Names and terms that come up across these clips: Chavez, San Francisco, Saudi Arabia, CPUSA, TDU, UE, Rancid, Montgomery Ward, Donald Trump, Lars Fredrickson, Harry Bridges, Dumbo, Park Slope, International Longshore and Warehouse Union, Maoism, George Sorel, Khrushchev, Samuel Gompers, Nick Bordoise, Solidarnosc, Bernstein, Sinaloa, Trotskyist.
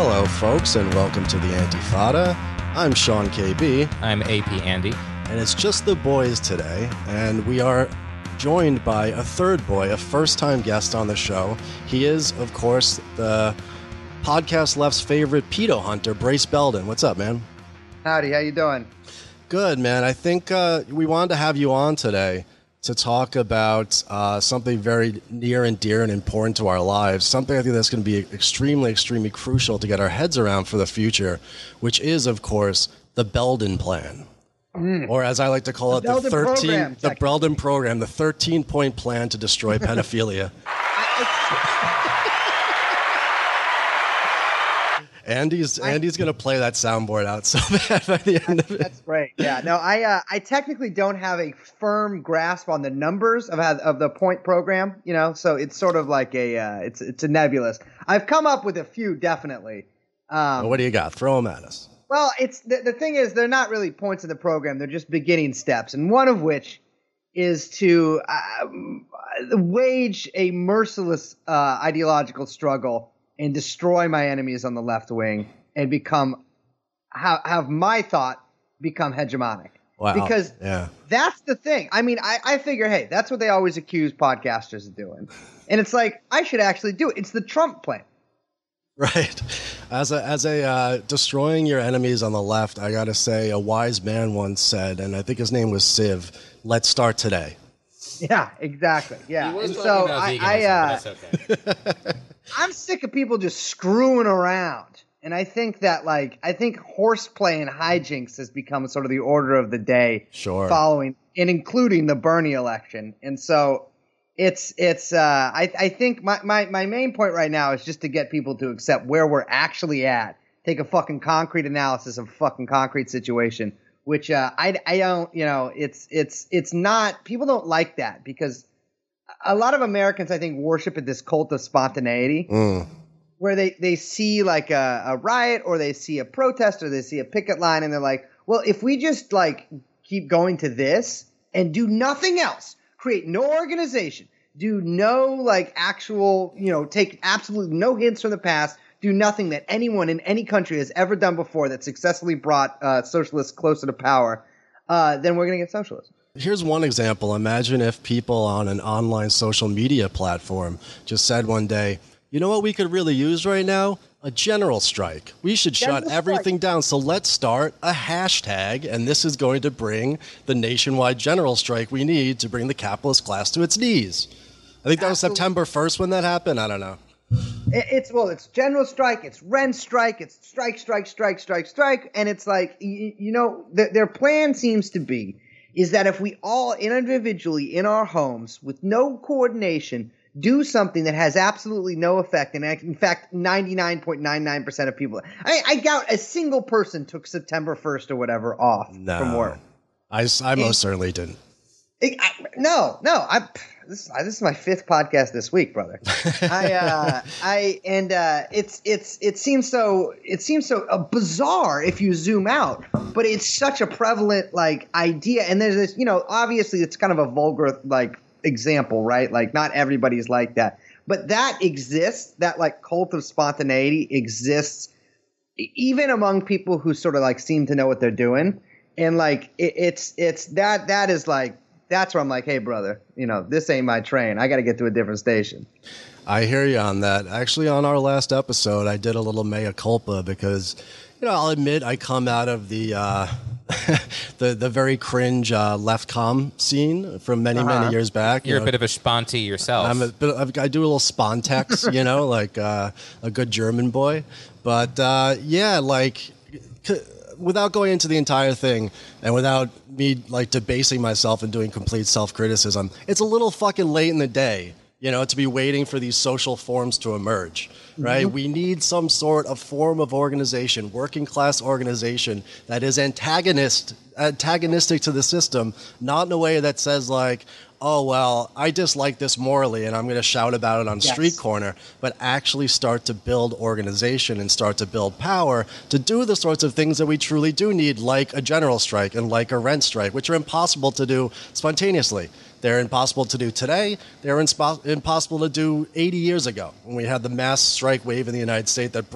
Hello, folks, and welcome to the Antifada. I'm Sean KB. I'm AP Andy. And it's just the boys today, and we are joined by a third boy, a first-time guest on the show. He is, of course, the podcast left's favorite pedo hunter, Brace Belden. What's up, man? Howdy. How you doing? Good, man. I think we wanted to have you on today to talk about something very near and dear and important to our lives, something I think that's going to be extremely, extremely crucial to get our heads around for the future, which is, of course, the Belden plan, or as I like to call it, the Belden program, the 13-point plan to destroy pedophilia. Andy's going to play that soundboard out so bad by the end of it. That's great. Yeah. No, I technically don't have a firm grasp on the numbers of the point program, you know, so it's sort of like it's a nebulous. I've come up with a few, definitely. What do you got? Throw them at us. Well, it's the thing is they're not really points of the program. They're just beginning steps, and one of which is to wage a merciless ideological struggle and destroy my enemies on the left wing and have my thought become hegemonic. Wow. Because that's the thing. I mean, I figure, hey, that's what they always accuse podcasters of doing. And it's like, I should actually do it. It's the Trump plan. Right. As a destroying your enemies on the left, I got to say a wise man once said, and I think his name was Siv, let's start today. Yeah, exactly. Yeah. And so that's okay. I'm sick of people just screwing around. And I think that I think horseplay and hijinks has become sort of the order of the day. Sure. Following and including the Bernie election. And so I think my main point right now is just to get people to accept where we're actually at. Take a fucking concrete analysis of a fucking concrete situation, which I don't, you know, it's not, people don't like that because a lot of Americans, I think, worship at this cult of spontaneity where they see like a riot or they see a protest or they see a picket line and they're like, well, if we just like keep going to this and do nothing else, create no organization, do no like actual, you know, take absolutely no hints from the past, do nothing that anyone in any country has ever done before that successfully brought socialists closer to power, then we're going to get socialism. Here's one example. Imagine if people on an online social media platform just said one day, you know what we could really use right now? A general strike. We should shut everything down. So let's start a hashtag, and this is going to bring the nationwide general strike we need to bring the capitalist class to its knees. I think that was September 1st when that happened. I don't know. It's general strike, it's rent strike, it's strike. And it's like, you know, their plan seems to be is that if we all individually in our homes with no coordination do something that has absolutely no effect, and in fact 99.99% of people, I doubt a single person took September 1st or whatever off from work. I most certainly didn't. This is my fifth podcast this week, brother. It seems so bizarre if you zoom out, but it's such a prevalent like idea. And there's this, you know, obviously it's kind of a vulgar like example, right? Like not everybody's like that, but that exists. That like cult of spontaneity exists even among people who sort of like seem to know what they're doing. And like that's where I'm like, hey, brother, you know, this ain't my train. I got to get to a different station. I hear you on that. Actually, on our last episode, I did a little mea culpa because, you know, I'll admit I come out of the the very cringe left com scene from many, many years back. You're a bit of a sponty yourself. I do a little spontex, you know, like a good German boy. But without going into the entire thing and without me like debasing myself and doing complete self-criticism, it's a little fucking late in the day, you know, to be waiting for these social forms to emerge, right? Mm-hmm. We need some sort of form of organization, working class organization that is antagonistic to the system, not in a way that says like, oh, well, I dislike this morally and I'm going to shout about it on street corner, but actually start to build organization and start to build power to do the sorts of things that we truly do need, like a general strike and like a rent strike, which are impossible to do spontaneously. They're impossible to do today. They're impossible to do 80 years ago when we had the mass strike wave in the United States that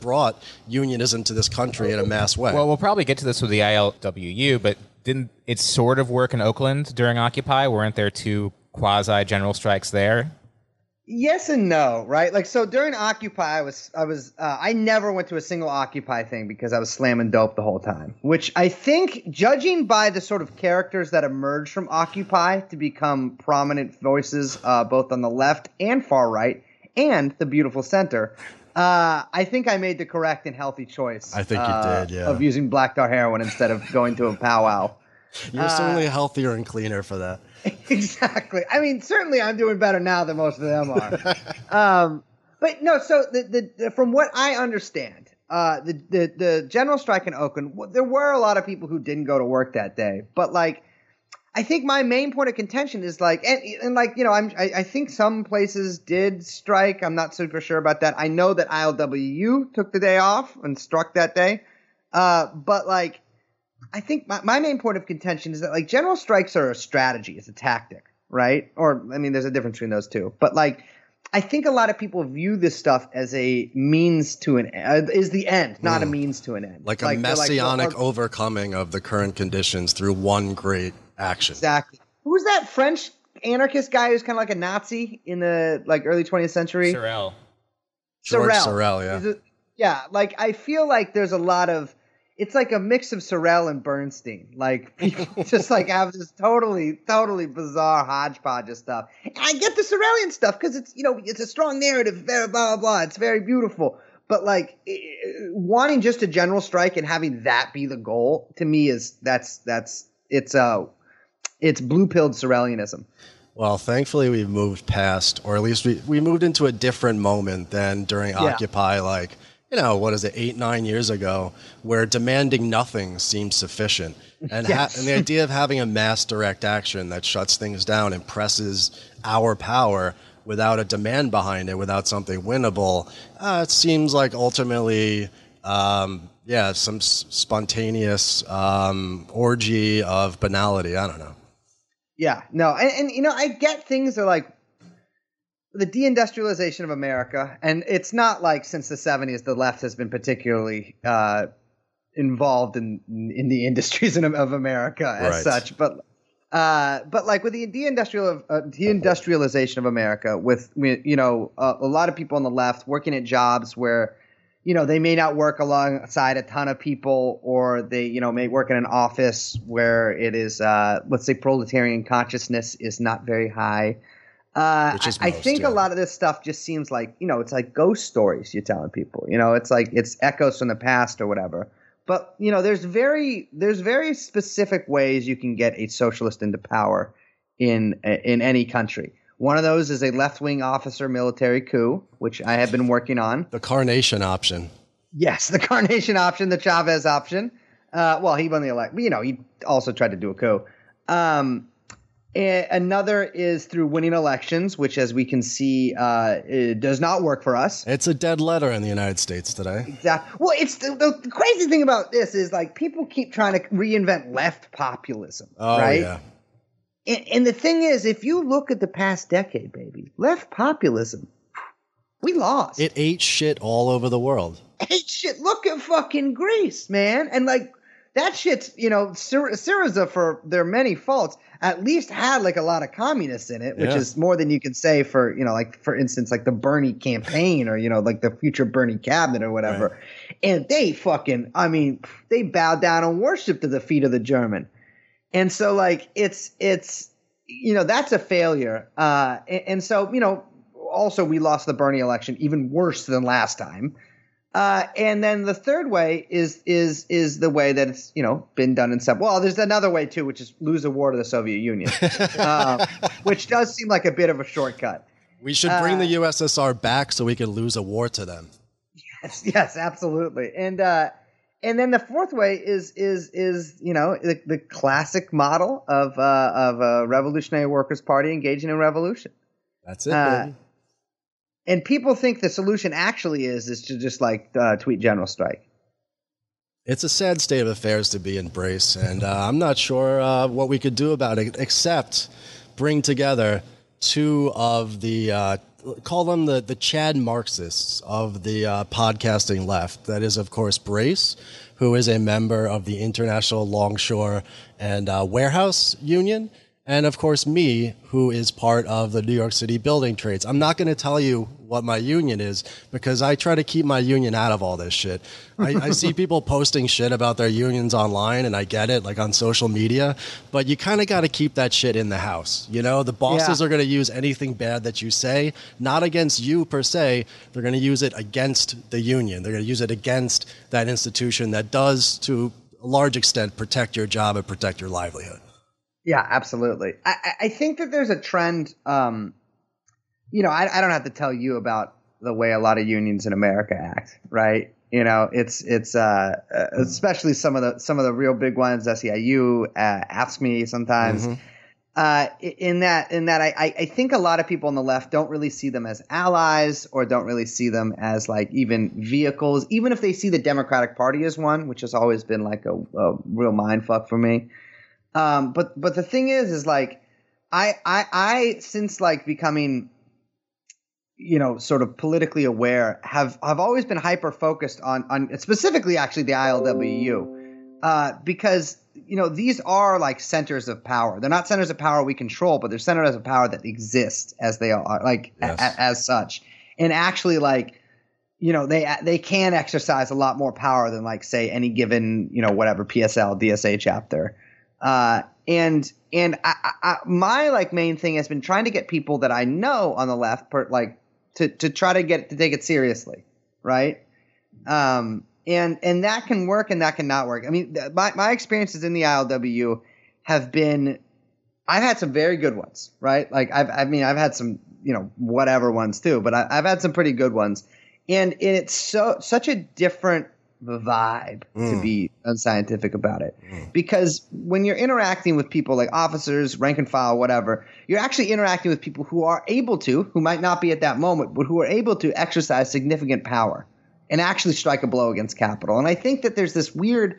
brought unionism to this country in a mass way. Well, we'll probably get to this with the ILWU, but didn't it sort of work in Oakland during Occupy? Weren't there two quasi-general strikes there? Yes and no, right? Like, so during Occupy, I never went to a single Occupy thing because I was slamming dope the whole time, which I think, judging by the sort of characters that emerged from Occupy to become prominent voices, both on the left and far right and the beautiful center, I think I made the correct and healthy choice. I think you did, yeah. Of using black tar heroin instead of going to a powwow. You're certainly healthier and cleaner for that. Exactly. I mean, certainly I'm doing better now than most of them are. But no, so from what I understand, the general strike in Oakland, there were a lot of people who didn't go to work that day. But, like, I think my main point of contention is, like, and like, you know, I think some places did strike. I'm not super sure about that. I know that ILWU took the day off and struck that day. But, like, I think my main point of contention is that, like, general strikes are a strategy. It's a tactic, right? Or, I mean, there's a difference between those two. But, like, I think a lot of people view this stuff as a means to an end, is the end, not a means to an end. Like a messianic overcoming of the current conditions through one great action. Exactly. Who's that French anarchist guy who's kind of like a Nazi in the, like, early 20th century? Sorel. George Sorel, yeah. Yeah, like, I feel like there's a lot of... It's like a mix of Sorel and Bernstein. Like, people just, like, have this totally, totally bizarre hodgepodge of stuff. And I get the Sorelian stuff because it's, you know, it's a strong narrative, blah, blah, blah. It's very beautiful. But, like, wanting just a general strike and having that be the goal, to me, is it's blue-pilled Sorelianism. Well, thankfully, we've moved past, or at least we moved into a different moment than during Occupy, like, you know, what is it, 8-9 years ago, where demanding nothing seems sufficient. And, and the idea of having a mass direct action that shuts things down and presses our power without a demand behind it, without something winnable, it seems like ultimately, some spontaneous orgy of banality. I don't know. Yeah, no. And you know, I get things are like, the deindustrialization of America, and it's not like since the 70s the left has been particularly involved in the industries of America as such. But like with the deindustrialization of America, with, you know, a lot of people on the left working at jobs where, you know, they may not work alongside a ton of people, or they, you know, may work in an office where it is, let's say, proletarian consciousness is not very high. I think a lot of this stuff just seems like, you know, it's like ghost stories you're telling people. You know, it's like it's echoes from the past or whatever. But, you know, there's very specific ways you can get a socialist into power in any country. One of those is a left-wing officer military coup, which I have been working on. The carnation option. Yes, the carnation option, the Chavez option. Well, he won the election. You know, he also tried to do a coup. Another is through winning elections, which, as we can see, does not work for us. It's a dead letter in the United States today. Exactly. Well, it's the crazy thing about this is, like, people keep trying to reinvent left populism, right? Yeah. And the thing is, if you look at the past decade, baby, left populism, we lost. It ate shit all over the world. Ate shit. Look at fucking Greece, man. And, like, that shit's, you know, Syriza, for their many faults, at least had, like, a lot of communists in it, which is more than you can say for, you know, like, for instance, like the Bernie campaign or, you know, like the future Bernie cabinet or whatever. Right. And they fucking, I mean, they bowed down and worshiped to the feet of the German. And so, like, it's you know, that's a failure. And so, you know, also we lost the Bernie election even worse than last time. And then the third way is the way that it's, you know, been done in some. Well, there's another way too, which is lose a war to the Soviet Union, which does seem like a bit of a shortcut. We should bring the USSR back so we can lose a war to them. Yes, absolutely. And And then the fourth way is you know, the classic model of a revolutionary workers' party engaging in revolution. That's it, baby. And people think the solution actually is to just like tweet general strike. It's a sad state of affairs to be in, Brace, and I'm not sure what we could do about it except bring together two of the call them the Chad Marxists of the podcasting left. That is, of course, Brace, who is a member of the International Longshore and Warehouse Union, and, of course, me, who is part of the New York City building trades. I'm not going to tell you what my union is because I try to keep my union out of all this shit. I see people posting shit about their unions online, and I get it, like on social media. But you kind of got to keep that shit in the house. You know, the bosses are going to use anything bad that you say, not against you per se. They're going to use it against the union. They're going to use it against that institution that does, to a large extent, protect your job and protect your livelihood. Yeah, absolutely. I think that there's a trend. You know, I don't have to tell you about the way a lot of unions in America act, right? You know, it's especially some of the real big ones, SEIU, AFSCME sometimes. Mm-hmm. In that, I think a lot of people on the left don't really see them as allies, or don't really see them as like even vehicles, even if they see the Democratic Party as one, which has always been like a real mindfuck for me. But the thing is like, I since like becoming, you know, sort of politically aware, have always been hyper focused on specifically actually the ILWU, because, you know, these are like centers of power. They're not centers of power we control, but they're centers of power that exist as they are, like as such. And actually, like, you know, they can exercise a lot more power than like, say, any given, you know, whatever PSL, DSA chapter. And I my like main thing has been trying to get people that I know on the left, to try to get to take it seriously, right? And that can work and that can not work. I mean, my experiences in the ILWU have been, I've had some very good ones, right? Like I've had some, you know, whatever ones too, but I've had some pretty good ones, and it's such a different vibe to be unscientific about it, because when you're interacting with people like officers, rank and file, whatever, you're actually interacting with people who are able to, who might not be at that moment, but who are able to exercise significant power and actually strike a blow against capital. And I think that there's this weird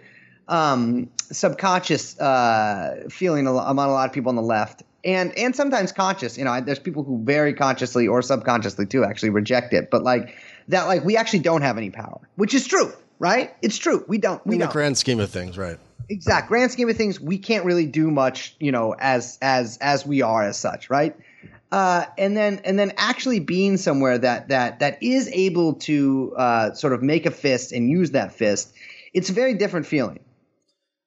subconscious feeling among a lot of people on the left, and sometimes conscious, you know, there's people who very consciously or subconsciously too actually reject it, but like that, like we actually don't have any power, which is true. Right? It's true. We don't. In the grand scheme of things, right? Exact. Grand scheme of things, we can't really do much, you know, as we are as such, right? And then actually being somewhere that is able to sort of make a fist and use that fist, it's a very different feeling.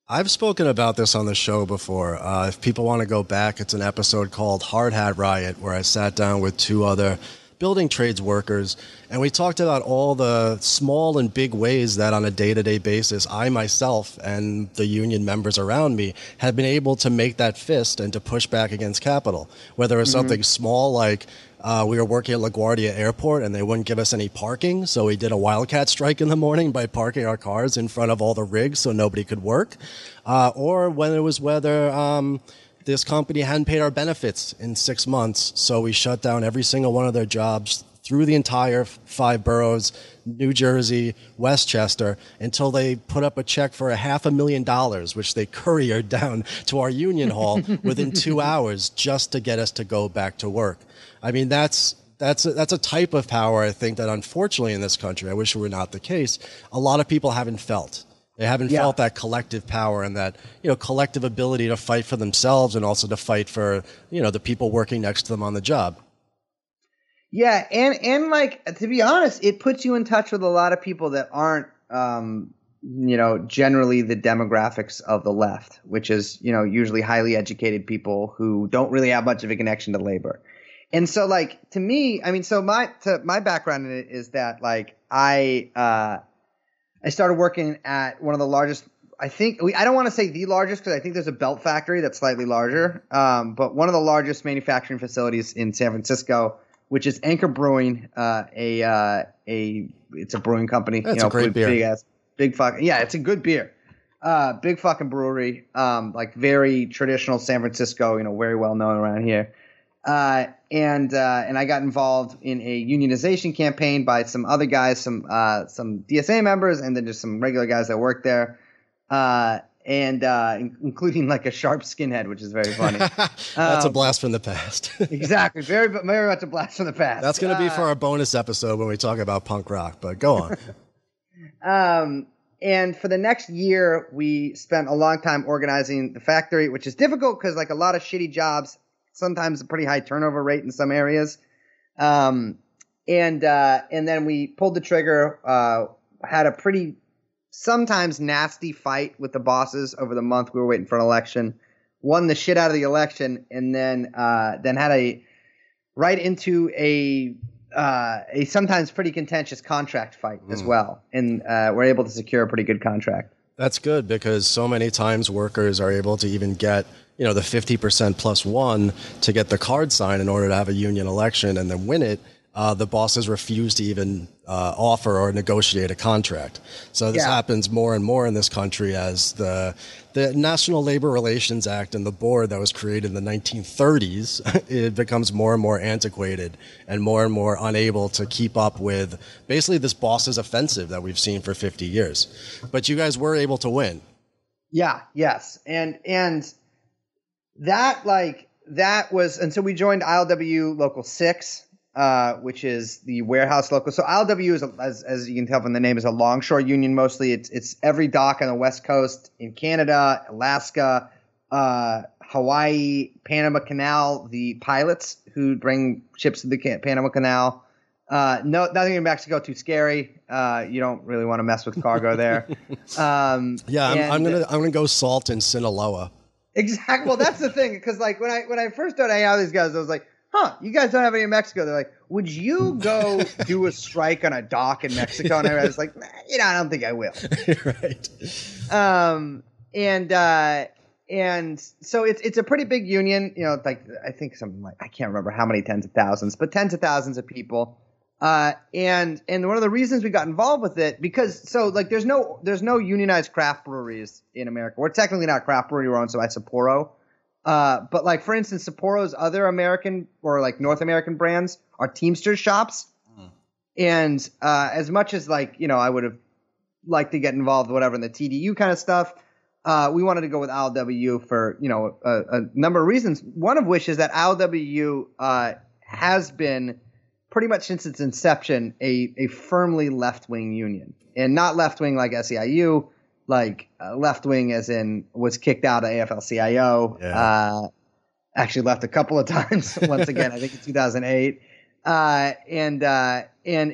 I've spoken about this on the show before. If people want to go back, it's an episode called Hard Hat Riot, where I sat down with two other building trades workers, and we talked about all the small and big ways that on a day-to-day basis I myself and the union members around me have been able to make that fist and to push back against capital, whether it's something small like we were working at LaGuardia Airport and they wouldn't give us any parking, so we did a wildcat strike in the morning by parking our cars in front of all the rigs so nobody could work, or when it was whether this company hadn't paid our benefits in 6 months, so we shut down every single one of their jobs through the entire 5 boroughs, New Jersey, Westchester, until they put up a check for $500,000, which they couriered down to our union hall within 2 hours just to get us to go back to work. I mean, that's a type of power, I think, that unfortunately in this country, I wish it were not the case, a lot of people haven't felt. They haven't felt that collective power and that, you know, collective ability to fight for themselves and also to fight for, you know, the people working next to them on the job. Yeah. And like, to be honest, it puts you in touch with a lot of people that aren't, you know, generally the demographics of the left, which is, you know, usually highly educated people who don't really have much of a connection to labor. And so like, to me, I mean, so my background in it is that like, I started working at one of the largest, I think, I don't want to say the largest because I think there's a belt factory that's slightly larger, but one of the largest manufacturing facilities in San Francisco, which is Anchor Brewing, it's a brewing company. That's a great beer. Big fucking – yeah, it's a good beer. Big fucking brewery, like very traditional San Francisco, you know, very well known around here. And I got involved in a unionization campaign by some other guys, some DSA members, and then just some regular guys that worked there, including like a sharp skinhead, which is very funny. That's a blast from the past. Exactly. Very, very much a blast from the past. That's going to be for our bonus episode when we talk about punk rock, but go on. And for the next year, we spent a long time organizing the factory, which is difficult because like a lot of shitty jobs, sometimes a pretty high turnover rate in some areas. And then we pulled the trigger, had a pretty sometimes nasty fight with the bosses over the month. We were waiting for an election, won the shit out of the election, and then had a right into a sometimes pretty contentious contract fight as well. And we're able to secure a pretty good contract. That's good because so many times workers are able to even get, you know, the 50% plus one to get the card signed in order to have a union election and then win it. The bosses refuse to even offer or negotiate a contract. So this happens more and more in this country as the National Labor Relations Act and the board that was created in the 1930s, it becomes more and more antiquated and more unable to keep up with basically this bosses offensive that we've seen for 50 years. But you guys were able to win. Yeah, yes. And that like that was – and so we joined ILWU Local 6. Which is the warehouse local. So ILWU is, as you can tell from the name, is a longshore union mostly. It's every dock on the West Coast in Canada, Alaska, Hawaii, Panama Canal. The pilots who bring ships to the Panama Canal. No, nothing in Mexico too scary. You don't really want to mess with cargo there. Yeah, I'm gonna go salt in Sinaloa. Exactly. Well, that's the thing because like when I first started hanging out with these guys, I was like, huh, you guys don't have any in Mexico. They're like, would you go do a strike on a dock in Mexico? And I was like, nah, you know, I don't think I will. Right. And so it's a pretty big union, you know, like I think something like, I can't remember how many tens of thousands, but tens of thousands of people. And one of the reasons we got involved with it, because so like there's no unionized craft breweries in America. We're technically not craft brewery, we're owned by Sapporo. But like, for instance, Sapporo's other American or like North American brands are Teamster shops. Mm. And as much as like, you know, I would have liked to get involved, whatever, in the TDU kind of stuff, we wanted to go with ILWU for, you know, a number of reasons. One of which is that ILWU has been pretty much since its inception a firmly left-wing union, and not left-wing like SEIU. Like left wing, as in was kicked out of AFL-CIO. Yeah. Actually, left a couple of times. Once again, I think in 2008. And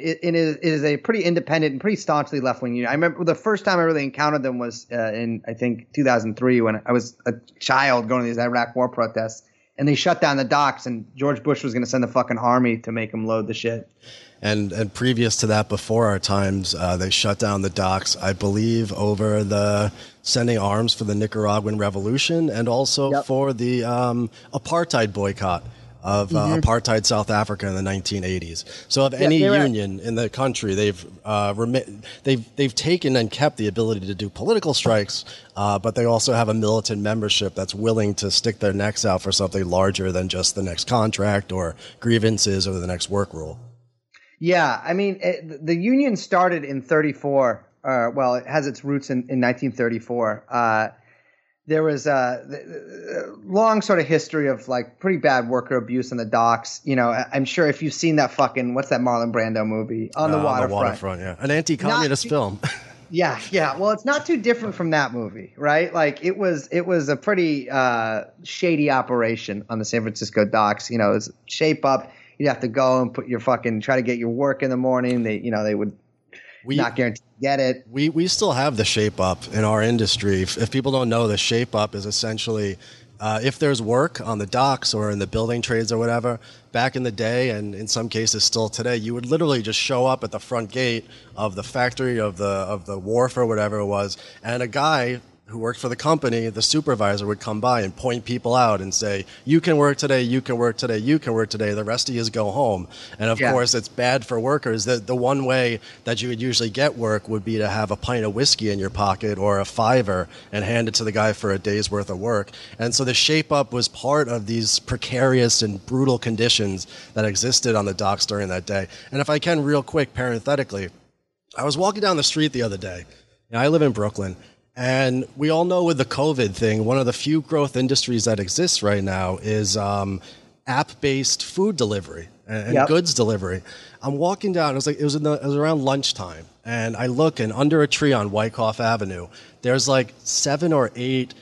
it is a pretty independent and pretty staunchly left wing union. I remember the first time I really encountered them was in I think 2003 when I was a child going to these Iraq war protests, and they shut down the docks, and George Bush was going to send the fucking army to make them load the shit. And previous to that, before our times, they shut down the docks, I believe, over the sending arms for the Nicaraguan Revolution and also for the apartheid boycott of apartheid South Africa in the 1980s. So of any union in the country, they've taken and kept the ability to do political strikes, but they also have a militant membership that's willing to stick their necks out for something larger than just the next contract or grievances or the next work rule. Yeah, I mean, the union started in 1934. Well, it has its roots in 1934. There was a long sort of history of like pretty bad worker abuse on the docks. You know, I'm sure if you've seen that fucking, what's that Marlon Brando movie? On the Waterfront. On the Waterfront, yeah. An anti-communist film. Yeah. Well, it's not too different from that movie, right? Like it was a pretty shady operation on the San Francisco docks. You know, it was shape up. You'd have to go and put your fucking try to get your work in the morning. They would not guarantee to get it. We still have the shape up in our industry. If people don't know, the shape up is essentially if there's work on the docks or in the building trades or whatever. Back in the day, and in some cases still today, you would literally just show up at the front gate of the factory of the wharf or whatever it was, and a guy who worked for the company, the supervisor would come by and point people out and say, you can work today, you can work today, you can work today. The rest of you go home. And of course, it's bad for workers. The one way that you would usually get work would be to have a pint of whiskey in your pocket or a $5 and hand it to the guy for a day's worth of work. And so the shape up was part of these precarious and brutal conditions that existed on the docks during that day. And if I can, real quick, parenthetically, I was walking down the street the other day. Now, I live in Brooklyn. And we all know with the COVID thing, one of the few growth industries that exists right now is app-based food delivery and goods delivery. I'm walking down. It was around lunchtime, and I look, and under a tree on Wyckoff Avenue, there's like 7 or 8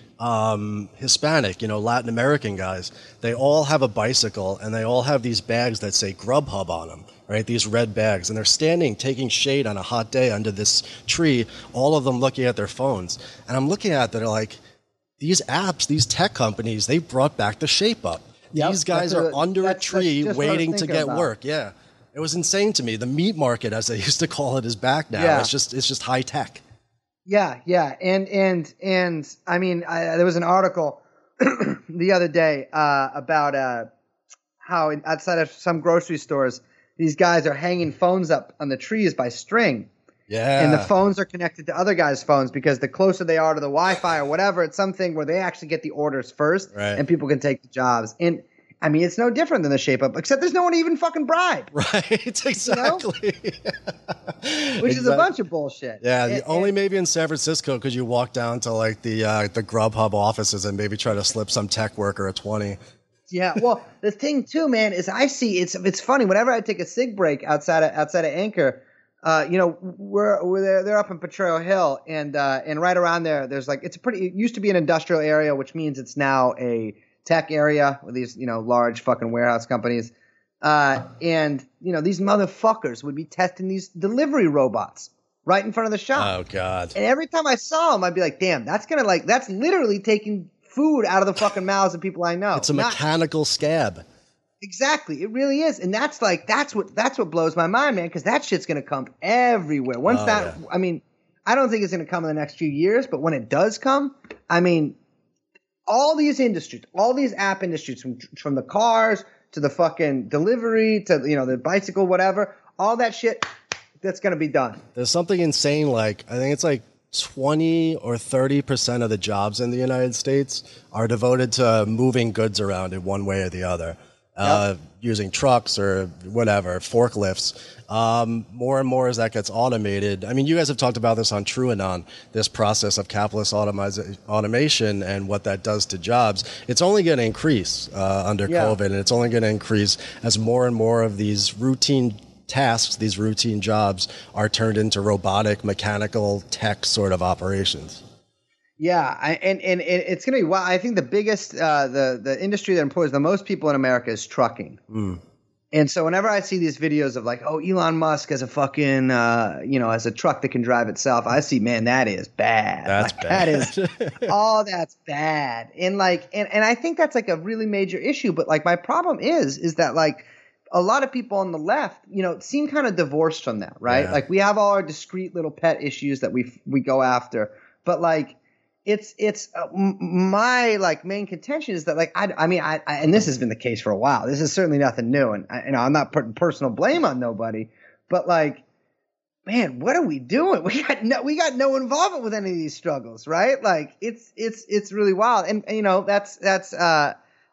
Hispanic, Latin American guys. They all have a bicycle, and they all have these bags that say Grubhub on them. Right, these red bags, and they're standing, taking shade on a hot day under this tree, all of them looking at their phones. And I'm looking at them, they're like, these apps, these tech companies, they brought back the shape up. Yep, these guys are under a tree waiting to get work. Yeah, it was insane to me. The meat market, as they used to call it, is back now. Yeah. It's just high tech. Yeah, and I mean, there was an article the other day about how outside of some grocery stores, these guys are hanging phones up on the trees by string. Yeah. And the phones are connected to other guys' phones because the closer they are to the Wi-Fi or whatever, it's something where they actually get the orders first and people can take the jobs. And I mean, it's no different than the shape up, except there's no one to even fucking bribe. Right. Exactly. Which is a bunch of bullshit. Yeah. Only maybe in San Francisco could you walk down to like the Grubhub offices and maybe try to slip some tech worker a 20. Yeah, well, the thing too, man, is I see it's funny. Whenever I take a cig break outside of Anchor, they're up in Potrero Hill, and right around there's like it used to be an industrial area, which means it's now a tech area with these large fucking warehouse companies, and these motherfuckers would be testing these delivery robots right in front of the shop. Oh God! And every time I saw them, I'd be like, damn, that's literally taking food out of the fucking mouths of people I know. It's a mechanical scab. Exactly. It really is. And that's what blows my mind, man, because that shit's going to come everywhere. I mean, I don't think it's going to come in the next few years, but when it does come, I mean, all these industries, all these app industries, from the cars to the fucking delivery to, the bicycle, whatever, all that shit, that's going to be done. There's something insane. Like, I think it's like 20 or 30% of the jobs in the United States are devoted to moving goods around in one way or the other, using trucks or whatever, forklifts. More and more as that gets automated. I mean, you guys have talked about this on True and On, this process of capitalist automation and what that does to jobs. It's only going to increase under COVID, and it's only going to increase as more and more of these routine tasks, these routine jobs, are turned into robotic, mechanical, tech sort of operations. Yeah, and it's going to be wild. I think the biggest, the industry that employs the most people in America is trucking. Mm. And so whenever I see these videos of like, oh, Elon Musk has a fucking, has a truck that can drive itself, I see, man, that is bad. That's bad. That is, that's bad. And like, and I think that's like a really major issue. But like, my problem is that like, a lot of people on the left, seem kind of divorced from that, right? Yeah. Like, we have all our discrete little pet issues that we go after, but like, it's my like main contention is that like I mean and this has been the case for a while. This is certainly nothing new, and I'm not putting personal blame on nobody, but like, man, what are we doing? We got no involvement with any of these struggles, right? Like, it's really wild, and that's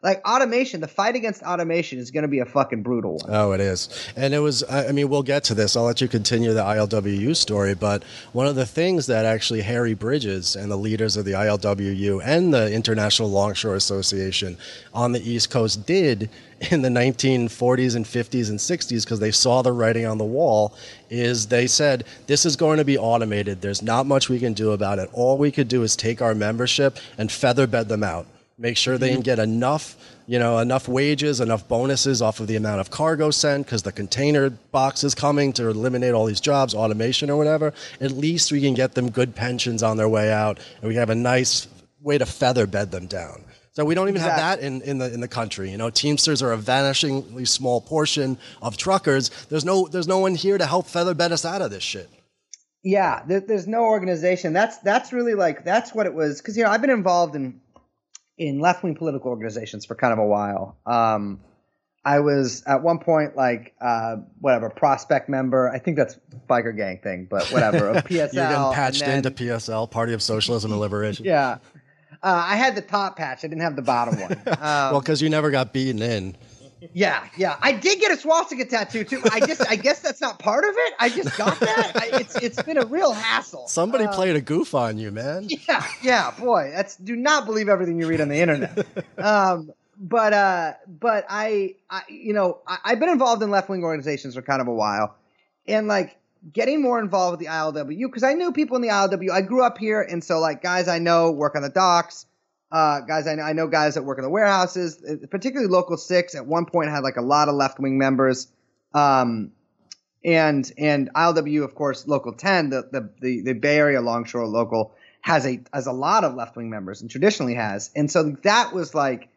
like automation, the fight against automation is going to be a fucking brutal one. Oh, it is. And it was, I mean, we'll get to this. I'll let you continue the ILWU story. But one of the things that actually Harry Bridges and the leaders of the ILWU and the International Longshore Association on the East Coast did in the 1940s and 50s and 60s, because they saw the writing on the wall, is they said, this is going to be automated. There's not much we can do about it. All we could do is take our membership and feather bed them out. Make sure they can get enough, enough wages, enough bonuses off of the amount of cargo sent, because the container box is coming to eliminate all these jobs, automation or whatever. At least we can get them good pensions on their way out, and we have a nice way to feather bed them down. So we don't even have that in the country. Teamsters are a vanishingly small portion of truckers. There's no one here to help feather bed us out of this shit. Yeah, there's no organization. That's really like, that's what it was. Because, you know, I've been involved in left-wing political organizations for kind of a while. I was at one point like, prospect member. I think that's biker gang thing, but whatever. Of PSL. You're getting patched into PSL, Party of Socialism and Liberation. Yeah. I had the top patch. I didn't have the bottom one. Well, because you never got beaten in. Yeah. I did get a swastika tattoo too. I guess that's not part of it. I just got that. It's been a real hassle. Somebody played a goof on you, man. Yeah, boy. Do not believe everything you read on the internet. But I've been involved in left-wing organizations for kind of a while, and like getting more involved with the ILWU, because I knew people in the ILWU. I grew up here, and so like guys I know work on the docks. I know guys that work in the warehouses, particularly Local 6 at one point had like a lot of left-wing members. And ILWU, of course, Local 10, the Bay Area Longshore Local has a lot of left-wing members and traditionally has. And so that was like,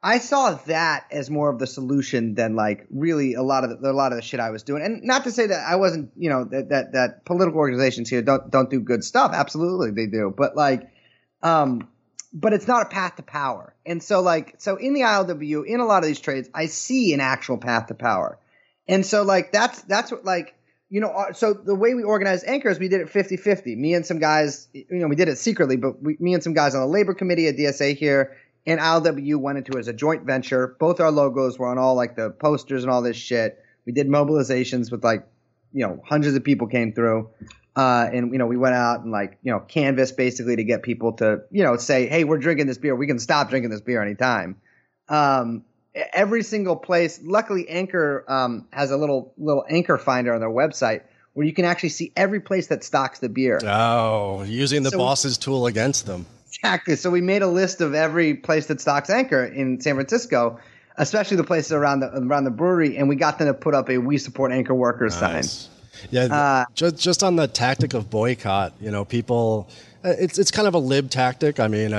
I saw that as more of the solution than like really a lot of the shit I was doing. And not to say that I wasn't, you know, that political organizations here don't do good stuff. Absolutely they do. But like, but it's not a path to power. And so like, in the ILWU, in a lot of these trades, I see an actual path to power. And so like, that's what like, you know, so the way we organized Anchor is we did it 50-50. Me and some guys, you know, we did it secretly, but me and some guys on the labor committee at DSA here and ILWU went into it as a joint venture. Both our logos were on all like the posters and all this shit. We did mobilizations with like, you know, hundreds of people came through. And, you know, we went out and like, you know, canvassed basically to get people to, you know, say, hey, we're drinking this beer. We can stop drinking this beer anytime. Every single place. Luckily, Anchor has a little Anchor finder on their website where you can actually see every place that stocks the beer. Oh, using the boss's tool against them. Exactly. So we made a list of every place that stocks Anchor in San Francisco, especially the places around the brewery. And we got them to put up a We Support Anchor Workers sign. Yeah, just on the tactic of boycott, you know, people, it's kind of a lib tactic. I mean,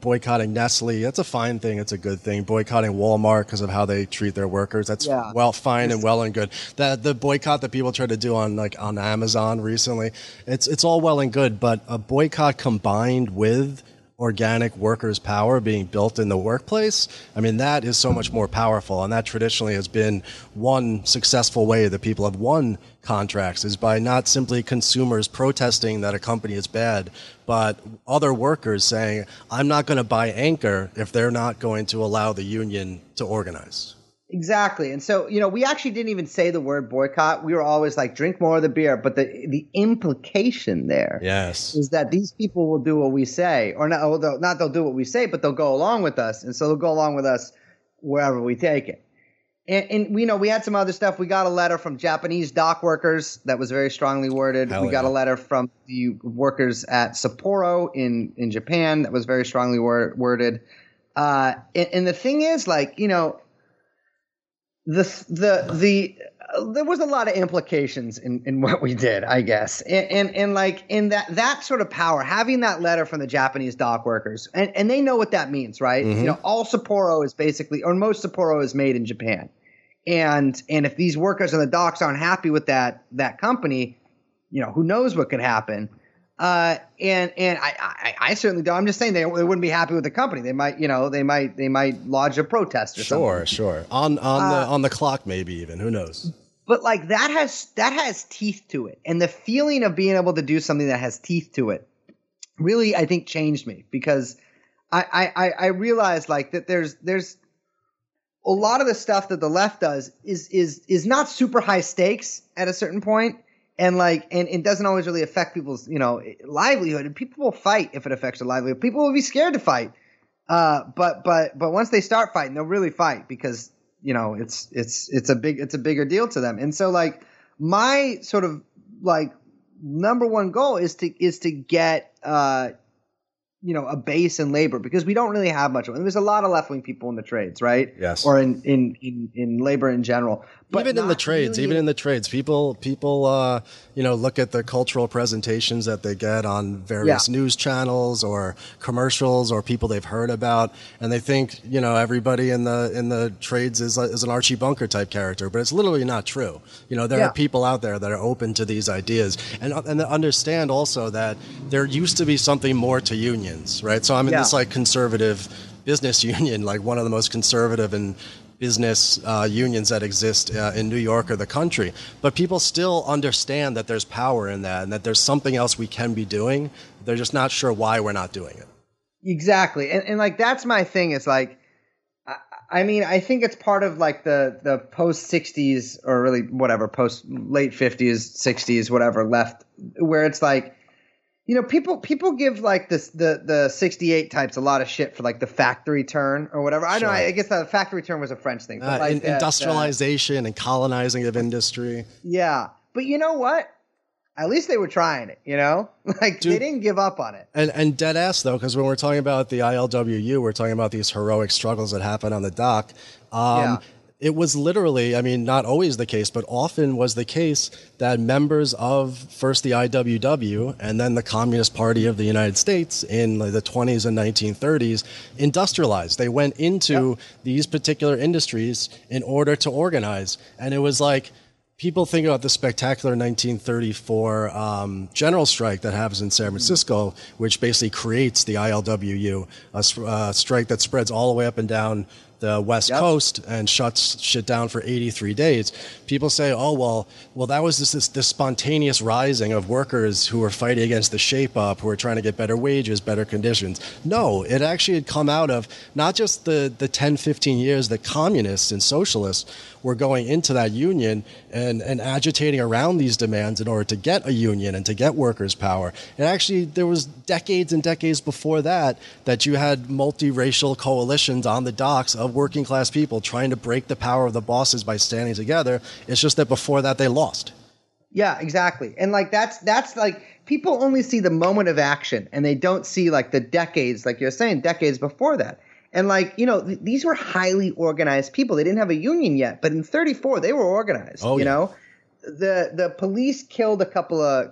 boycotting Nestle, that's a fine thing. It's a good thing. Boycotting Walmart because of how they treat their workers, that's well fine and well and good. That the boycott that people try to do on Amazon recently, it's all well and good, but a boycott combined with organic workers' power being built in the workplace, I mean, that is so much more powerful. And that traditionally has been one successful way that people have won contracts, is by not simply consumers protesting that a company is bad, but other workers saying, I'm not going to buy Anchor if they're not going to allow the union to organize. Exactly. And so, you know, we actually didn't even say the word boycott. We were always like, drink more of the beer. But the implication there is that these people will do what we say, or not they'll do what we say, but they'll go along with us. And so they'll go along with us wherever we take it. And you know, we had some other stuff. We got a letter from Japanese dock workers that was very strongly worded. Hell, we got a letter from the workers at Sapporo in Japan that was very strongly worded. And the thing is, like, you know, there was a lot of implications in what we did, I guess. And like in that sort of power, having that letter from the Japanese dock workers, and they know what that means, right? Mm-hmm. You know, all Sapporo is basically, or most Sapporo is made in Japan. And if these workers on the docks aren't happy with that company, you know, who knows what could happen. And I certainly don't. I'm just saying they wouldn't be happy with the company. They might, you know, they might lodge a protest or something. Sure. On the clock, maybe even. Who knows? But like that has teeth to it, and the feeling of being able to do something that has teeth to it really, I think, changed me, because I realized like that there's a lot of the stuff that the left does is not super high stakes at a certain point. And like, and it doesn't always really affect people's, you know, livelihood. And people will fight if it affects their livelihood. People will be scared to fight. But once they start fighting, they'll really fight, because, you know, it's a bigger deal to them. And so like my sort of like number one goal is to get you know, a base in labor, because we don't really have much of it. There's a lot of left-wing people in the trades, right? Yes. Or in labor in general. But even in the trades, people, you know, look at the cultural presentations that they get on various news channels or commercials or people they've heard about, and they think, you know, everybody in the trades is an Archie Bunker type character, but it's literally not true. You know, there are people out there that are open to these ideas and understand also that there used to be something more to union. Right, so I'm in this like conservative business union, like one of the most conservative and business unions that exist in New York or the country. But people still understand that there's power in that, and that there's something else we can be doing. They're just not sure why we're not doing it. Exactly, and like that's my thing. It's like, I mean, I think it's part of like the post '60s or really whatever post late '50s, '60s, whatever left, where it's like, you know, people give like this the 68 types a lot of shit for like the factory turn or whatever. I know, I guess the factory turn was a French thing. But like industrialization and colonizing of industry. Yeah, but you know what? At least they were trying it, you know? Like, dude, they didn't give up on it. And dead ass, though, because when we're talking about the ILWU, we're talking about these heroic struggles that happen on the dock. It was literally, I mean, not always the case, but often was the case that members of first the IWW and then the Communist Party of the United States in the 20s and 1930s industrialized. They went into these particular industries in order to organize. And it was like, people think about the spectacular 1934 general strike that happens in San Francisco, which basically creates the ILWU, a strike that spreads all the way up and down the West Coast and shuts shit down for 83 days. People say, oh, well, that was this spontaneous rising of workers who were fighting against the shape-up, who were trying to get better wages, better conditions. No, it actually had come out of not just the 10, 15 years that communists and socialists were going into that union and agitating around these demands in order to get a union and to get workers' power. And actually, there was decades and decades before that you had multiracial coalitions on the docks of working class people trying to break the power of the bosses by standing together. It's just that before that they lost. Yeah, exactly. And like that's like people only see the moment of action and they don't see like the decades, like you're saying, decades before that. And like, you know, these were highly organized people. They didn't have a union yet, but in 34 they were organized. Oh, you know, the police killed a couple of.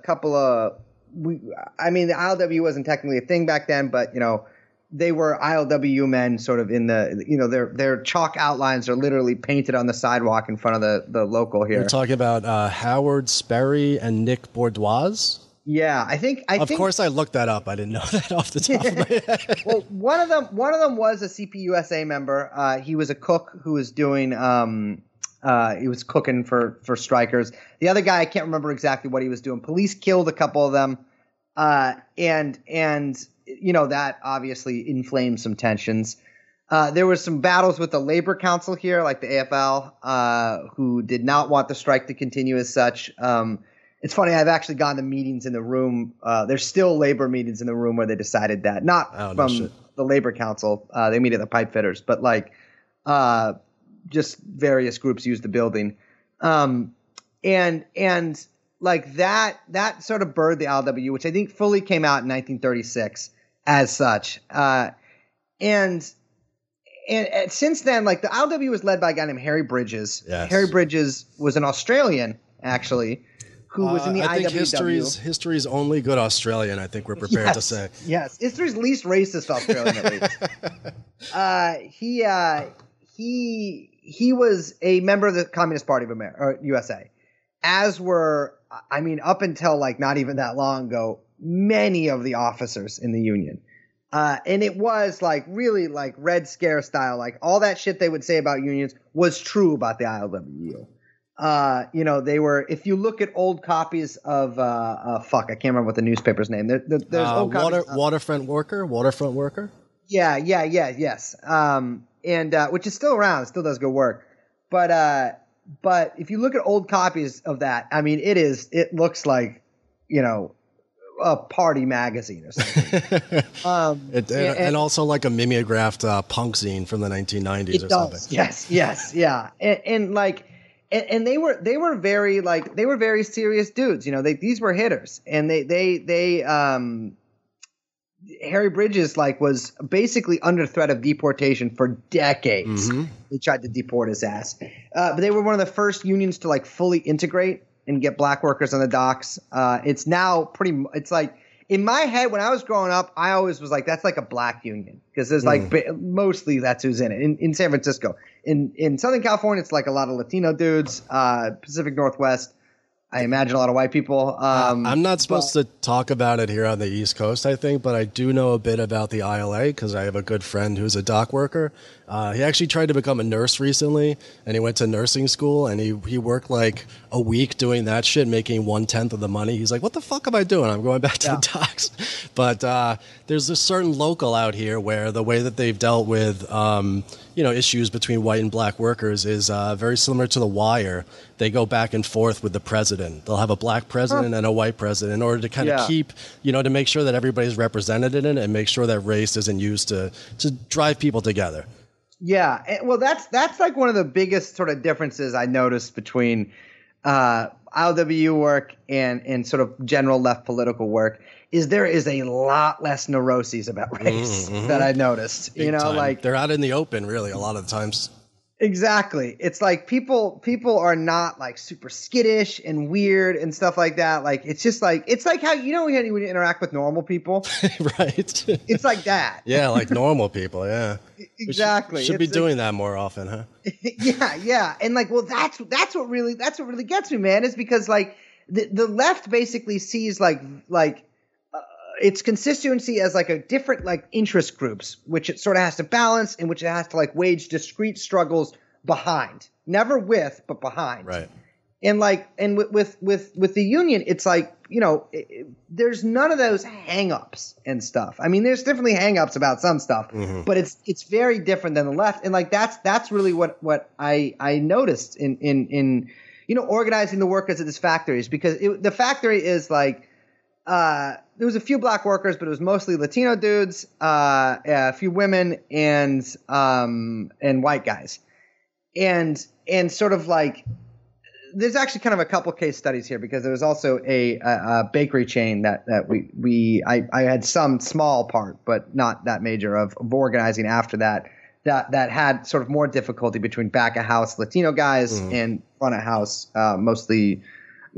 I mean, the ILWU wasn't technically a thing back then, but you know, they were ILWU men sort of in the, you know, their chalk outlines are literally painted on the sidewalk in front of the local here. You're talking about Howard Sperry and Nick Bordoise? Yeah, I think. Of course, I looked that up. I didn't know that off the top of my head. Well, one of them was a CPUSA member. He was a cook who was doing. He was cooking for strikers. The other guy, I can't remember exactly what he was doing. Police killed a couple of them, and. You know, that obviously inflamed some tensions. There were some battles with the labor council here, like the AFL, who did not want the strike to continue as such. It's funny. I've actually gone to meetings in the room. There's still labor meetings in the room where they decided that. Not from the labor council. They meet at the pipe fitters. But like just various groups use the building. And like that sort of birthed the ILWU, which I think fully came out in 1936. As such, and since then, like the ILWU was led by a guy named Harry Bridges. Yes. Harry Bridges was an Australian, actually, who was in the IWW. I think history's only good Australian. I think we're prepared to say yes. History's least racist Australian. At least. He was a member of the Communist Party of America or USA, as were, I mean, up until like not even that long ago, many of the officers in the union. And it was like really like Red Scare style, like all that shit they would say about unions was true about the ILWU. You know, they were, if you look at old copies of, I can't remember what the newspaper's name. There's old copies. Waterfront Worker. Yes. And which is still around, still does good work. But if you look at old copies of that, I mean, it looks like, you know, a party magazine or something. And also like a mimeographed punk zine from the 1990s or something. Yes. Yeah. And they were very serious dudes, you know, these were hitters and they Harry Bridges was basically under threat of deportation for decades. Mm-hmm. They tried to deport his ass. But they were one of the first unions to fully integrate and get black workers on the docks. It's now pretty – it's like – in my head when I was growing up, I always was like that's like a black union because there's mostly that's who's in it in San Francisco. In Southern California, it's a lot of Latino dudes, Pacific Northwest. I imagine a lot of white people. I'm not supposed to talk about it here on the East Coast, I think, but I do know a bit about the ILA because I have a good friend who's a dock worker. He actually tried to become a nurse recently, and he went to nursing school, and he worked a week doing that shit, making 1/10 of the money. He's like, what the fuck am I doing? I'm going back to the docks. But there's a certain local out here where the way that they've dealt with issues between white and black workers is very similar to The Wire. They go back and forth with the president. They'll have a black president and a white president in order to kind of keep, to make sure that everybody's represented in it and make sure that race isn't used to drive people together. Yeah. Well, that's one of the biggest sort of differences I noticed between ILWU work and sort of general left political work. Is there is a lot less neuroses about race that I noticed. Big time. They're out in the open really a lot of the times. Exactly. It's people are not super skittish and weird and stuff like that. It's just it's how you would interact with normal people. Right. It's like that. Yeah, normal people, yeah. Exactly. Should be doing that more often, huh? Yeah. And that's what really gets me, man, is because the left basically sees its constituency as a different interest groups, which it sort of has to balance and which it has to wage discrete struggles behind, never with, but behind. Right. And with the union, it's there's none of those hangups and stuff. I mean, there's definitely hangups about some stuff, but it's very different than the left. And that's really what I noticed in organizing the workers at this factory is because the factory is there was a few black workers, but it was mostly Latino dudes, a few women, and white guys, and sort of there's actually kind of a couple case studies here because there was also a bakery chain that I had some small part, but not that major of organizing after that had sort of more difficulty between back of house Latino guys and front of house mostly.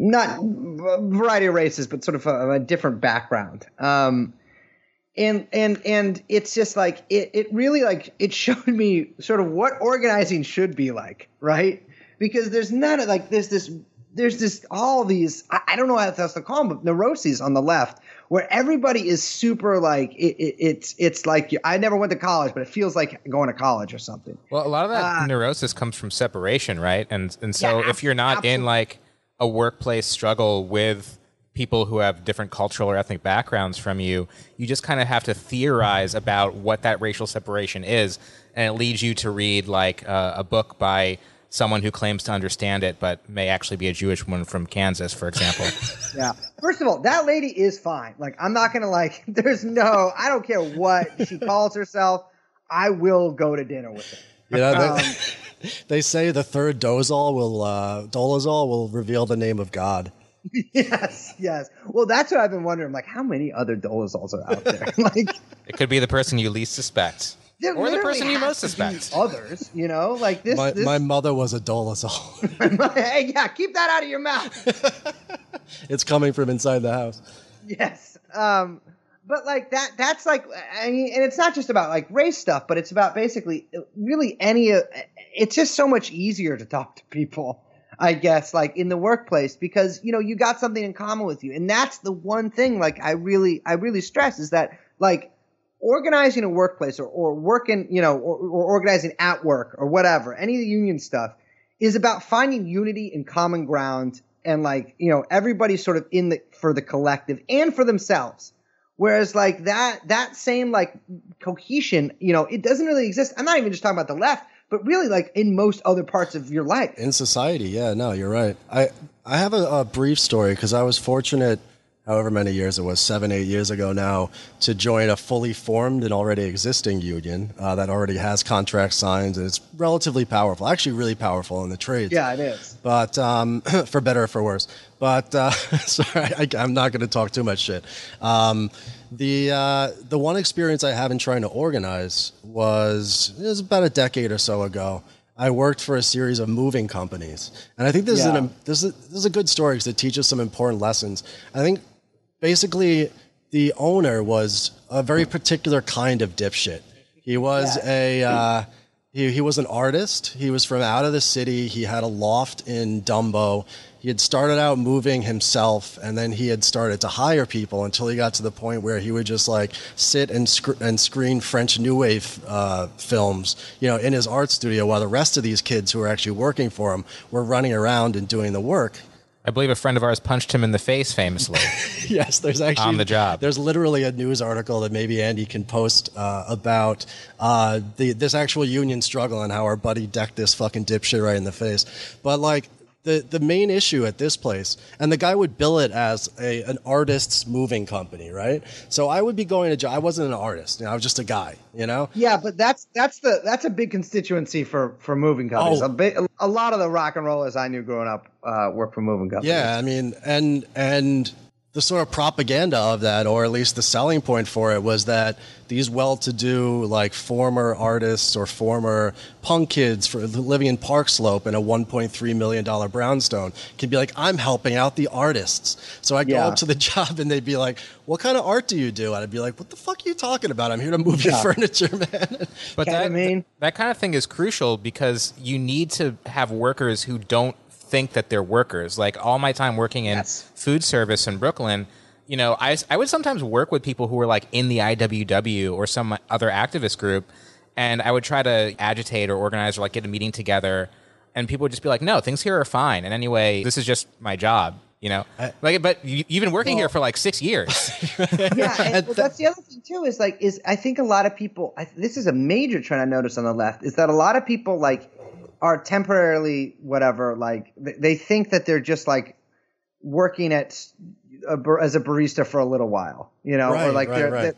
Not a variety of races, but sort of a different background. And it's just it really it showed me sort of what organizing should be like, right? Because there's not all these, I don't know how else to call them, but neuroses on the left where everybody is super I never went to college, but it feels like going to college or something. Well, a lot of that neurosis comes from separation, right? And so if you're not absolutely. In a workplace struggle with people who have different cultural or ethnic backgrounds from you, you just kind of have to theorize about what that racial separation is. And it leads you to read a book by someone who claims to understand it, but may actually be a Jewish woman from Kansas, for example. Yeah. First of all, that lady is fine. I'm not going to I don't care what she calls herself. I will go to dinner with her. They say the third dolazol will reveal the name of God. Yes. Well, that's what I've been wondering. How many other dolazols are out there? It could be the person you least suspect, or the person you most suspect. Others, this. My mother was a dolazol. Hey, yeah, keep that out of your mouth. It's coming from inside the house. Yes. But that's and it's not just about race stuff, but it's about basically really it's just so much easier to talk to people, I guess, in the workplace because, you got something in common with you. And that's the one thing I really stress is that organizing a workplace or working, or organizing at work or whatever, any of the union stuff is about finding unity and common ground and everybody's sort of for the collective and for themselves. Whereas that same cohesion, it doesn't really exist. I'm not even just talking about the left, but really in most other parts of your life. In society, yeah, no, you're right. I have a brief story because I was fortunate however many years it was, 7-8 years ago now, to join a fully formed and already existing union that already has contract signed, and it's relatively powerful, actually really powerful in the trades. Yeah, it is. But for better or for worse. But sorry, I'm not going to talk too much shit. The one experience I have in trying to organize was about a decade or so ago. I worked for a series of moving companies, and I think this is a good story because it teaches some important lessons. I think basically the owner was a very particular kind of dipshit. He was he was an artist. He was from out of the city. He had a loft in Dumbo. He had started out moving himself, and then he had started to hire people until he got to the point where he would just like sit and screen French New Wave films, you know, in his art studio while the rest of these kids who were actually working for him were running around and doing the work. I believe a friend of ours punched him in the face famously. Yes, there's actually on the job. There's literally a news article that maybe Andy can post about this actual union struggle and how our buddy decked this fucking dipshit right in the face. But like, The main issue at this place, and the guy would bill it as an artist's moving company, right? So I would be going to. I wasn't an artist, you know, I was just a guy, you know. Yeah, but that's a big constituency for moving companies. Oh. A lot of the rock and rollers I knew growing up worked for moving companies. Yeah, I mean, and the sort of propaganda of that, or at least the selling point for it, was that these well-to-do, like former artists or former punk kids for living in Park Slope in a $1.3 million brownstone could be like, I'm helping out the artists. So I'd go up to the job and they'd be like, what kind of art do you do? And I'd be like, what the fuck are you talking about? I'm here to move your furniture, man. But that kind of thing is crucial because you need to have workers who don't think that they're workers. Like all my time working in food service in Brooklyn, you know, I would sometimes work with people who were like in the IWW or some other activist group, and I would try to agitate or organize or like get a meeting together, and people would just be like, no, things here are fine. And anyway, this is just my job, you know. You've been working here for like 6 years. Yeah, and that's the other thing too is like I think a lot of people. This is a major trend I notice on the left is that a lot of people like are temporarily whatever. Like they think that they're just like working at. As a barista for a little while, you know,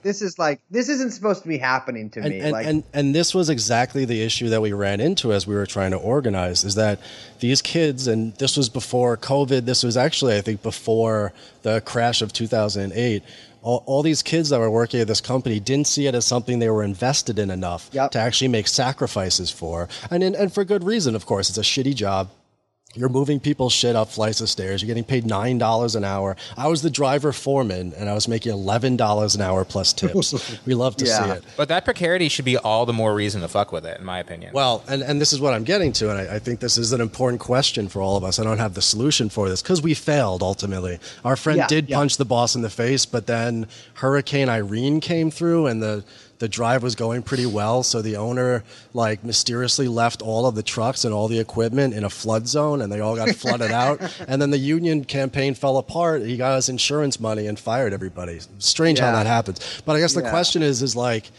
this is like, this isn't supposed to be happening to me. And this was exactly the issue that we ran into as we were trying to organize is that these kids, and this was before COVID, this was actually, I think before the crash of 2008, all these kids that were working at this company didn't see it as something they were invested in enough to actually make sacrifices for. And for good reason, of course, it's a shitty job. You're moving people's shit up flights of stairs. You're getting paid $9 an hour. I was the driver foreman, and I was making $11 an hour plus tips. We love to see it. But that precarity should be all the more reason to fuck with it, in my opinion. Well, and this is what I'm getting to, and I think this is an important question for all of us. I don't have the solution for this, because we failed, ultimately. Our friend did punch the boss in the face, but then Hurricane Irene came through, and the drive was going pretty well, so the owner like mysteriously left all of the trucks and all the equipment in a flood zone, and they all got flooded out. And then the union campaign fell apart. He got his insurance money and fired everybody. Strange how that happens. But I guess the question is like,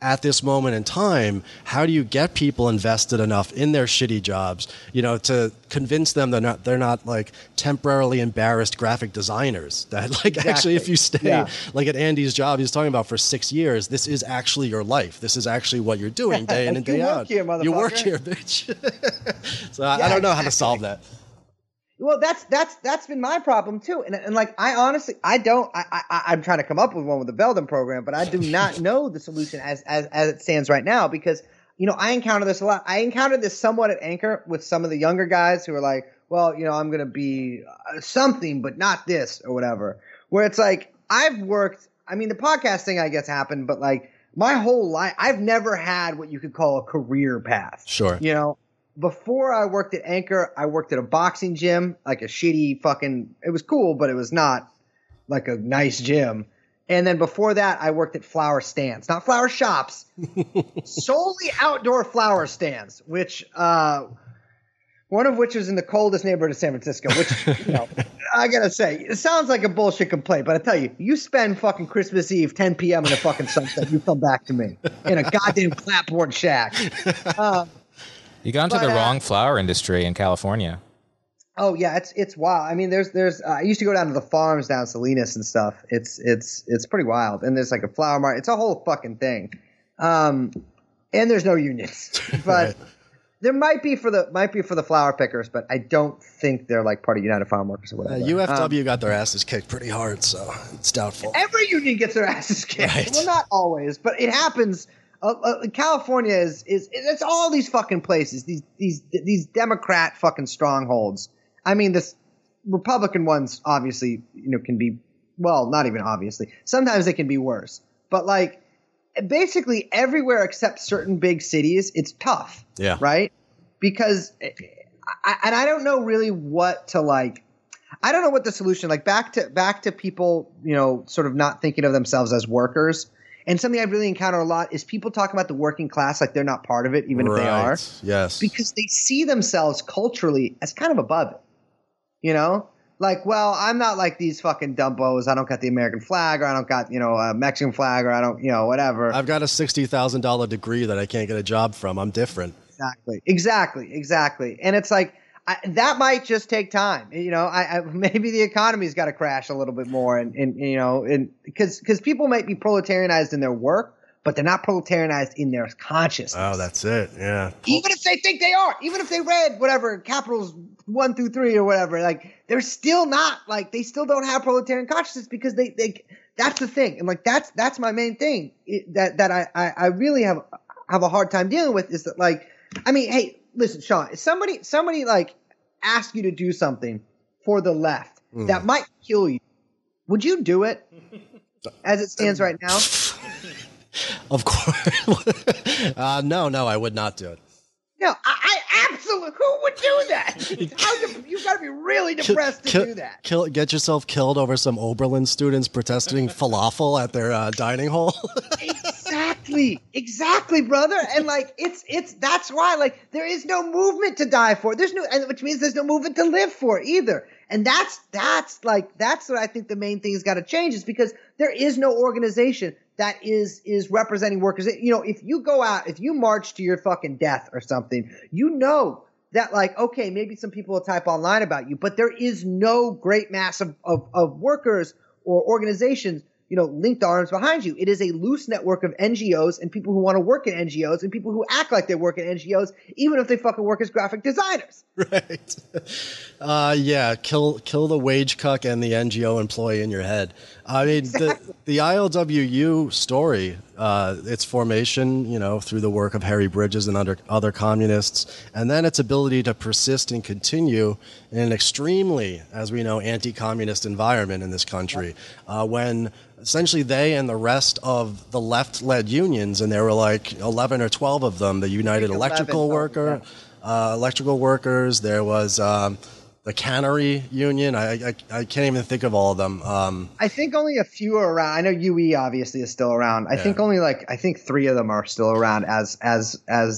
at this moment in time, how do you get people invested enough in their shitty jobs, you know, to convince them they're not like temporarily embarrassed graphic designers that like actually if you stay like at Andy's job he's talking about for 6 years, this is actually your life. This is actually what you're doing day in and day out. You work here, bitch. So I don't know how to solve that. Well, that's been my problem too, and like I honestly I'm trying to come up with one with the Belden program, but I do not know the solution as it stands right now because you know I encounter this a lot. I encountered this somewhat at Anchor with some of the younger guys who are like, well, you know, I'm going to be something, but not this or whatever. Where it's like I've worked. I mean, the podcast thing I guess happened, but like my whole life, I've never had what you could call a career path. Sure, you know. Before I worked at Anchor, I worked at a boxing gym, like a shitty fucking – it was cool, but it was not like a nice gym. And then before that, I worked at flower stands, not flower shops, solely outdoor flower stands, which one of which was in the coldest neighborhood of San Francisco, which, you know, I got to say, it sounds like a bullshit complaint, but I tell you, you spend fucking Christmas Eve, 10 p.m. in a fucking sunset, you come back to me in a goddamn clapboard shack. You got into the wrong flower industry in California. Oh yeah, it's wild. I mean, there's I used to go down to the farms down Salinas and stuff. It's pretty wild. And there's like a flower market. It's a whole fucking thing. And there's no unions, but there might be for the flower pickers, but I don't think they're like part of United Farm Workers or whatever. UFW got their asses kicked pretty hard, so it's doubtful. Every union gets their asses kicked. Right. Well, not always, but it happens. California is it's all these fucking places, these Democrat fucking strongholds. I mean, this Republican ones obviously, you know, can be, well, not even obviously. Sometimes they can be worse. But like basically everywhere except certain big cities, it's tough. Yeah. Right? Because I don't know really what to like. I don't know what the solution, like back to people, you know, sort of not thinking of themselves as workers. And something I really encounter a lot is people talk about the working class like they're not part of it, even if they are. Yes. Because they see themselves culturally as kind of above it. You know? Like, well, I'm not like these fucking dumbos. I don't got the American flag, or I don't got, you know, a Mexican flag, or I don't, you know, whatever. I've got a $60,000 degree that I can't get a job from. I'm different. Exactly. And it's like, that might just take time. You know, I maybe the economy's got to crash a little bit more and you know, and because people might be proletarianized in their work, but they're not proletarianized in their consciousness. Oh, that's it. Yeah. Even if they think they are, even if they read whatever Capitals 1 through 3 or whatever, like they're still not like, they still don't have proletarian consciousness because they that's the thing. And like, that's my main thing that I really have a hard time dealing with is that like, I mean, hey, listen, Sean, somebody like asked you to do something for the left that might kill you. Would you do it as it stands right now? Of course. No, I would not do it. No, I absolutely. Who would do that? You've got to be really depressed to do that. Get yourself killed over some Oberlin students protesting falafel at their dining hall. Exactly, brother. And like, it's that's why like there is no movement to die for. Which means there's no movement to live for either. And that's what I think the main thing's got to change is because there is no organization that is representing workers. You know, if you go out, if you march to your fucking death or something, you know that like, okay, maybe some people will type online about you, but there is no great mass of workers or organizations, you know, linked arms behind you. It is a loose network of NGOs and people who want to work in NGOs and people who act like they work in NGOs, even if they fucking work as graphic designers. Right. Yeah. Kill the wage cuck and the NGO employee in your head. I mean, exactly. The ILWU story, its formation, you know, through the work of Harry Bridges and other communists, and then its ability to persist and continue in an extremely, as we know, anti-communist environment in this country, when essentially they and the rest of the left-led unions, and there were like 11 or 12 of them, the United Electrical Workers, there was the Cannery Union. I can't even think of all of them. I think only a few are around. I know UE obviously is still around. I think 3 of them are still around as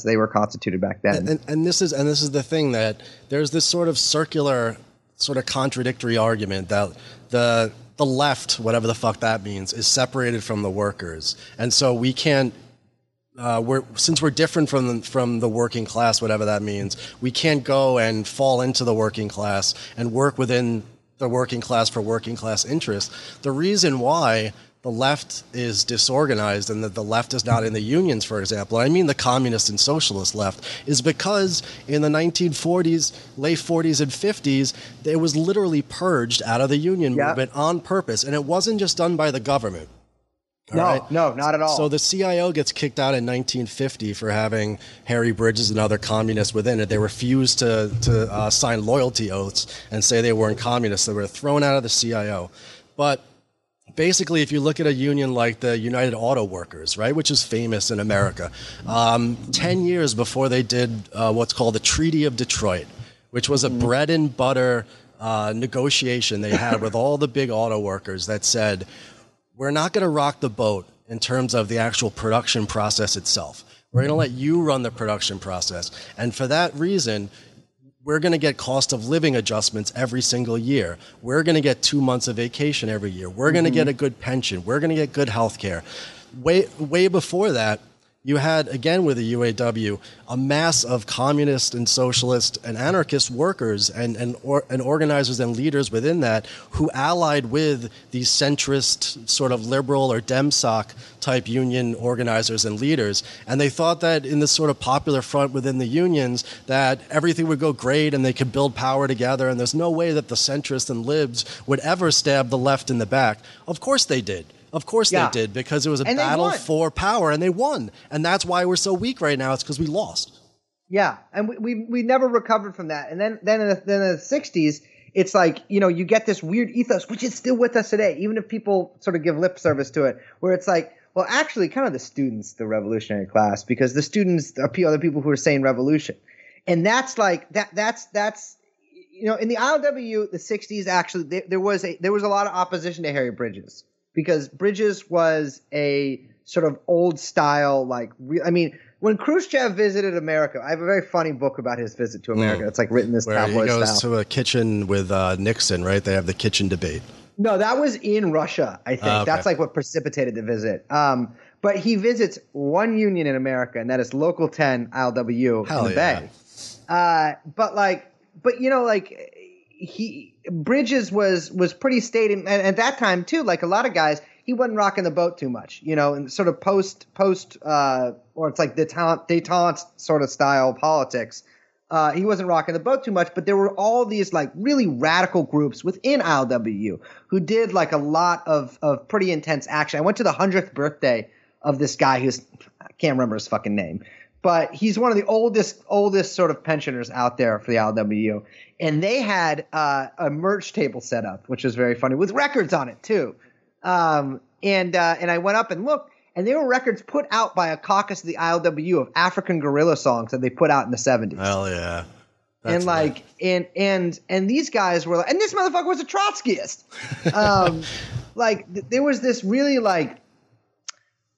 they were constituted back then. And this is the thing, that there's this sort of circular, sort of contradictory argument that the left, whatever the fuck that means, is separated from the workers. And so we can't, since we're different from the working class, whatever that means, we can't go and fall into the working class and work within the working class for working class interests. The reason why the left is disorganized and that the left is not in the unions, for example, I mean the communist and socialist left, is because in the 1940s, late 40s and 50s, it was literally purged out of the union movement on purpose. And it wasn't just done by the government. No, not at all. So the CIO gets kicked out in 1950 for having Harry Bridges and other communists within it. They refused to sign loyalty oaths and say they weren't communists. They were thrown out of the CIO. But basically, if you look at a union like the United Auto Workers, right, which is famous in America, 10 years before they did what's called the Treaty of Detroit, which was a bread and butter negotiation they had with all the big auto workers that said, we're not going to rock the boat in terms of the actual production process itself. We're going to let you run the production process. And for that reason, we're going to get cost of living adjustments every single year. We're going to get 2 months of vacation every year. We're going to get a good pension. We're going to get good health care. Way before that, You had, again with the UAW, a mass of communist and socialist and anarchist workers and organizers and leaders within that who allied with these centrist sort of liberal or DEMSOC type union organizers and leaders. And they thought that in this sort of popular front within the unions that everything would go great and they could build power together and there's no way that the centrists and libs would ever stab the left in the back. Of course they did. Of course yeah. they did, because it was a battle for power, and they won. And that's why we're so weak right now. It's because we lost. Yeah, and we never recovered from that. And then in the 60s, it's like, you know, you get this weird ethos, which is still with us today, even if people sort of give lip service to it, where it's like, well, actually, kind of the students, the revolutionary class, because the students are the people who are saying revolution. And that's like – that's you know, in the ILWU, the 60s, actually, there was a lot of opposition to Harry Bridges. Because Bridges was a sort of old style, like, I mean, when Khrushchev visited America, I have a very funny book about his visit to America. It's like written this tabloid style. He goes to a kitchen with Nixon, right? They have the kitchen debate. No, that was in Russia, I think. Okay. That's like what precipitated the visit. But he visits one union in America, and that is Local 10 ILWU in the Bay. Bridges was pretty stated, and at that time too, like a lot of guys, he wasn't rocking the boat too much, you know, and sort of or it's like detente sort of style politics. He wasn't rocking the boat too much, but there were all these like really radical groups within ILWU who did like a lot of pretty intense action. I went to the 100th birthday of this guy who's, I can't remember his fucking name, but he's one of the oldest sort of pensioners out there for the ILWU. And they had a merch table set up, which was very funny, with records on it too. And I went up and looked, and they were records put out by a caucus of the ILWU of African guerrilla songs that they put out in the 70s. Hell yeah. That's and like nice. and these guys were like, and this motherfucker was a Trotskyist. Like there was this really like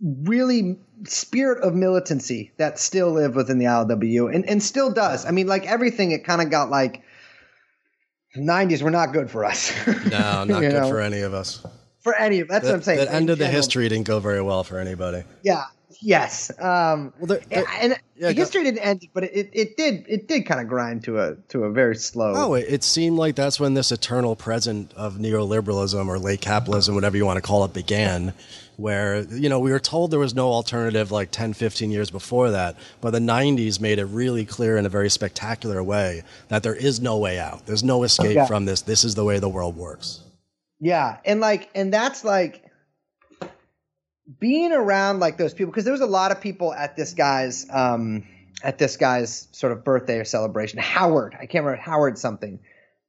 really spirit of militancy that still lived within the ILWU and still does. I mean, like everything, it kind of got like the 90s were not good for us. No, not good for any of us. For any of that's what I'm saying. The end of the history didn't go very well for anybody. Yeah. Yes. The history didn't end, but it did kind of grind to a very slow. Oh, it seemed like that's when this eternal present of neoliberalism or late capitalism, whatever you want to call it, began, where, you know, we were told there was no alternative like 10, 15 years before that. But the 90s made it really clear in a very spectacular way that there is no way out. There's no escape from this. This is the way the world works. Yeah. And that's like. Being around like those people, because there was a lot of people at this guy's sort of birthday or celebration. Howard, I can't remember, Howard something,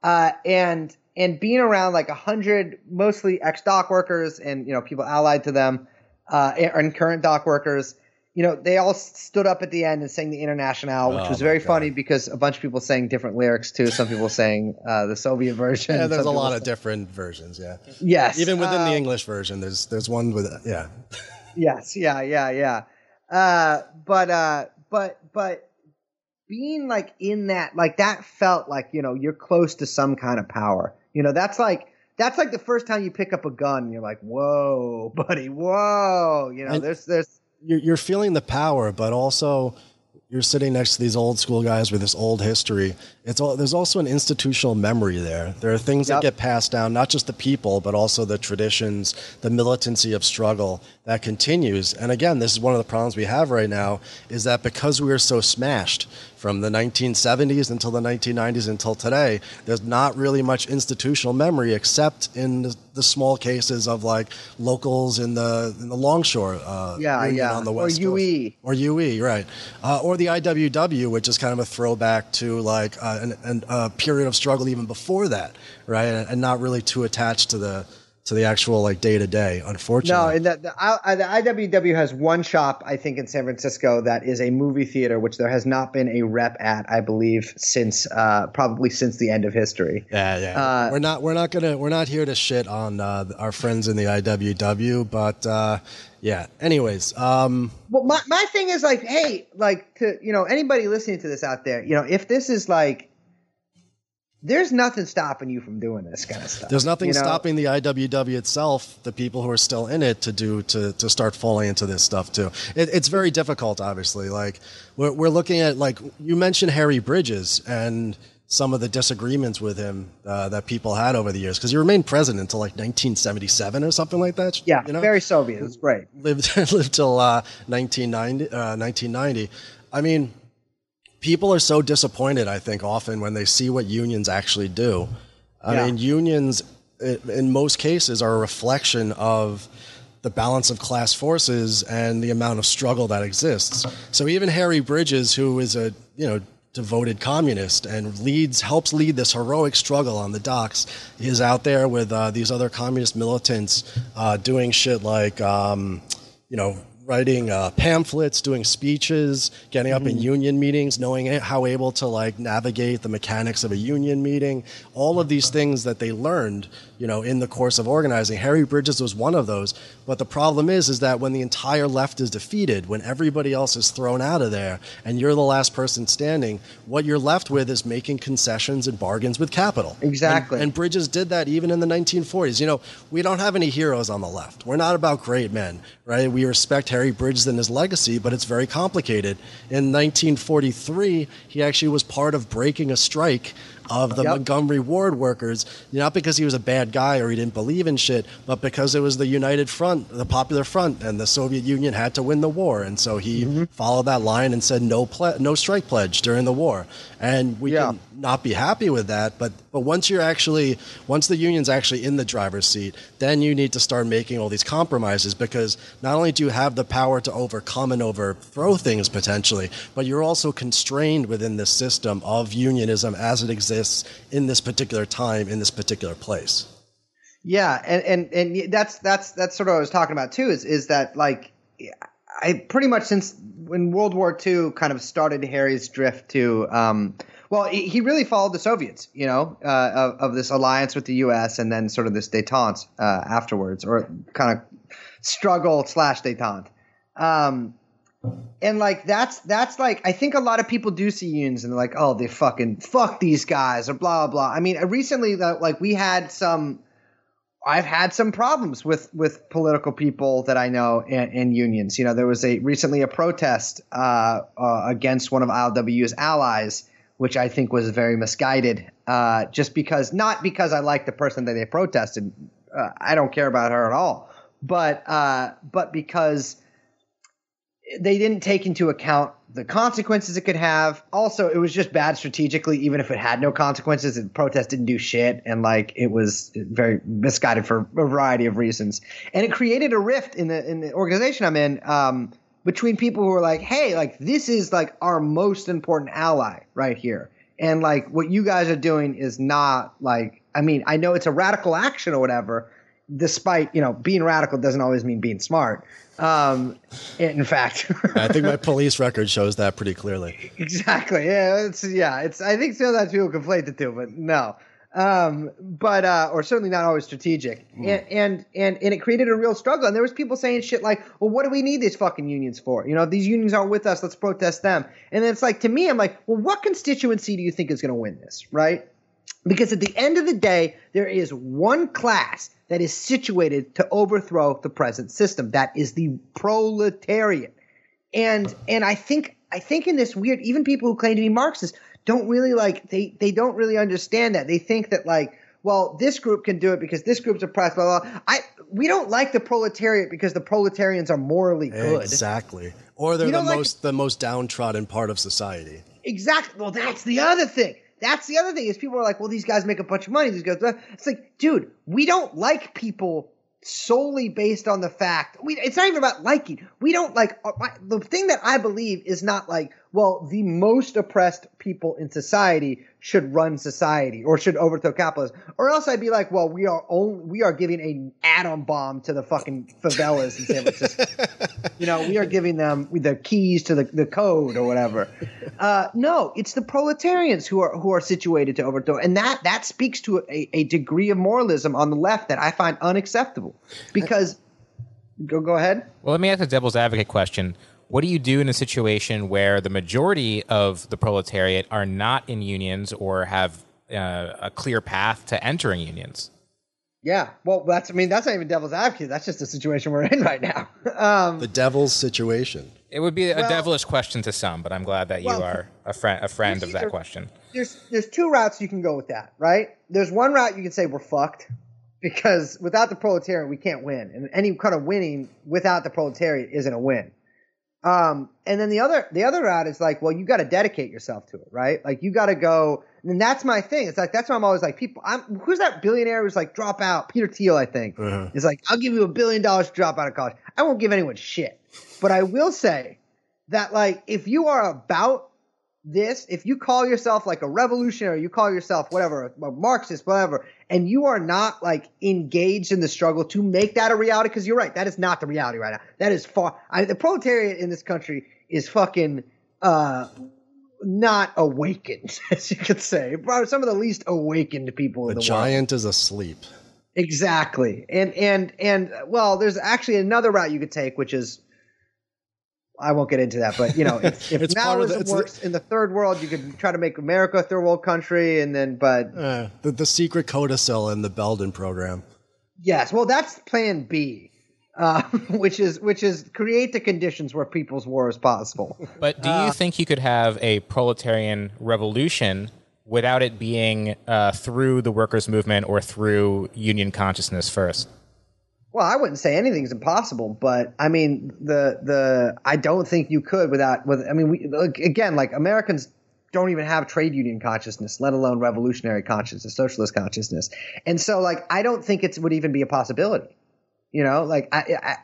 and being around like 100 mostly ex-dock workers and, you know, people allied to them, and current dock workers. You know, they all stood up at the end and sang the Internationale, which was very funny because a bunch of people sang different lyrics too. Some people sang the Soviet version. Yeah, there's a lot of different versions. Yeah. Yes. Even within the English version, there's one with yeah. Yes. Yeah. But being like in that, like that felt like, you know, you're close to some kind of power. You know, that's like the first time you pick up a gun, and you're like, whoa, buddy, whoa. You know, there's. You're feeling the power, but also you're sitting next to these old school guys with this old history. There's also an institutional memory there. There are things that get passed down, not just the people, but also the traditions, the militancy of struggle that continues. And again, this is one of the problems we have right now is that because we are so smashed from the 1970s until the 1990s until today, there's not really much institutional memory except in the small cases of like locals in the longshore on the West Coast. Or UE. Or UE, right. Or the IWW, which is kind of a throwback to like a period of struggle even before that, right? And not really too attached to the actual like day to day, unfortunately. No, and the IWW has one shop, I think, in San Francisco that is a movie theater, which there has not been a rep at, I believe, since probably since the end of history. Yeah. We're not here to shit on our friends in the IWW, but yeah. Anyways, well, my thing is like, hey, like to, you know, anybody listening to this out there, you know, if this is like. there's nothing stopping you from doing this kind of stuff. There's nothing stopping the IWW itself, the people who are still in it, to start falling into this stuff too. It's very difficult, obviously. Like we're looking at, like you mentioned, Harry Bridges and some of the disagreements with him that people had over the years, because he remained president until like 1977 or something like that. Yeah, very Soviet. That's right. Lived till 1990. I mean, people are so disappointed, I think, often when they see what unions actually do. I mean, unions, in most cases, are a reflection of the balance of class forces and the amount of struggle that exists. So even Harry Bridges, who is a, devoted communist and helps lead this heroic struggle on the docks, is out there with these other communist militants doing shit like, writing pamphlets, doing speeches, getting up in union meetings, knowing how able to navigate the mechanics of a union meeting, all of these things that they learned, in the course of organizing. Harry Bridges was one of those. But the problem is that when the entire left is defeated, when everybody else is thrown out of there and you're the last person standing, what you're left with is making concessions and bargains with capital. Exactly. And Bridges did that even in the 1940s. We don't have any heroes on the left. We're not about great men, right? We respect Harry Bridges and his legacy, but it's very complicated. In 1943, he actually was part of breaking a strike of the Montgomery Ward workers, not because he was a bad guy or he didn't believe in shit, but because it was the United Front, the Popular Front, and the Soviet Union had to win the war. And so he followed that line and said no strike pledge during the war. And we can not be happy with that, but once the union's actually in the driver's seat, then you need to start making all these compromises, because not only do you have the power to overcome and overthrow things potentially, but you're also constrained within the system of unionism as it exists in this particular time, in this particular place. Yeah, and that's sort of what I was talking about too. Is that I pretty much since when World War II kind of started Harry's drift to he really followed the Soviets, of this alliance with the U.S. and then sort of this détente afterwards, or kind of struggle / détente. And that's I think a lot of people do see unions and they're like, oh, they fucking fuck these guys or blah, blah. I mean, recently I've had some problems with political people that I know and unions. There was recently a protest against one of ILWU's allies, which I think was very misguided, just because, not because I like the person that they protested. I don't care about her at all, but because they didn't take into account the consequences it could have. Also, it was just bad strategically. Even if it had no consequences, the protest didn't do shit, and it was very misguided for a variety of reasons. And it created a rift in the organization I'm in between people who were like, "Hey, this is our most important ally right here, and what you guys are doing is not I mean, I know it's a radical action or whatever." Despite, being radical doesn't always mean being smart. In fact, I think my police record shows that pretty clearly. Exactly. Yeah. It's, I think sometimes people conflate the two, but no. Or certainly not always strategic. And it created a real struggle. And there was people saying shit like, well, what do we need these fucking unions for? If these unions aren't with us, let's protest them. And it's to me, I'm like, well, what constituency do you think is going to win this? Right. Because at the end of the day, there is one class that is situated to overthrow the present system. That is the proletariat. And I think in this weird, even people who claim to be Marxists don't really they don't really understand that. They think that well, this group can do it because this group's oppressed, blah, blah, blah. We don't like the proletariat because the proletarians are morally good. Exactly. Or they're the most downtrodden part of society. Exactly. Well, that's the other thing. That's the other thing is people are like, well, these guys make a bunch of money. These guys, it's dude, we don't like people solely based on the fact. It's not even about liking. We don't like the thing that I believe is not the most oppressed people in society should run society or should overthrow capitalism. Or else I'd be like, well, we are giving an atom bomb to the fucking favelas in San Francisco. We are giving them the keys to the code or whatever. No, it's the proletarians who are situated to overthrow. And that speaks to a degree of moralism on the left that I find unacceptable. Because go ahead. Well, let me ask a devil's advocate question. What do you do in a situation where the majority of the proletariat are not in unions or have a clear path to entering unions. Yeah, well, that's not even devil's advocate. That's just the situation we're in right now. The devil's situation. It would be a devilish question to some, but I'm glad that you are a friend of that question. There's two routes you can go with that, right? There's one route you can say we're fucked because without the proletariat, we can't win. And any kind of winning without the proletariat isn't a win. And then the other route is like, well, you got to dedicate yourself to it, right? Like you got to go. And that's my thing. It's like, that's why I'm always like, who's that billionaire who's like, drop out? Peter Thiel, I think. Uh-huh. It's like, I'll give you $1 billion to drop out of college. I won't give anyone shit. But I will say that, like, if you are about this, if you call yourself like a revolutionary, you call yourself whatever, a Marxist, whatever, and you are not like engaged in the struggle to make that a reality, because you're right, that is not the reality right now. That is far. The proletariat in this country is fucking not awakened, as you could say. Probably some of the least awakened people in the world. The giant is asleep. Exactly, and well, there's actually another route you could take, which is. I won't get into that, but, you know, if Maoism works in the third world, you could try to make America a third world country, and then, but... the secret codicil in the Belden program. Yes, well, that's plan B, which is create the conditions where people's war is possible. But do you think you could have a proletarian revolution without it being through the workers' movement or through union consciousness first? Well, I wouldn't say anything's impossible, but I mean, I don't think you could Americans don't even have trade union consciousness, let alone revolutionary consciousness, socialist consciousness, and so like I don't think it would even be a possibility. You know, like I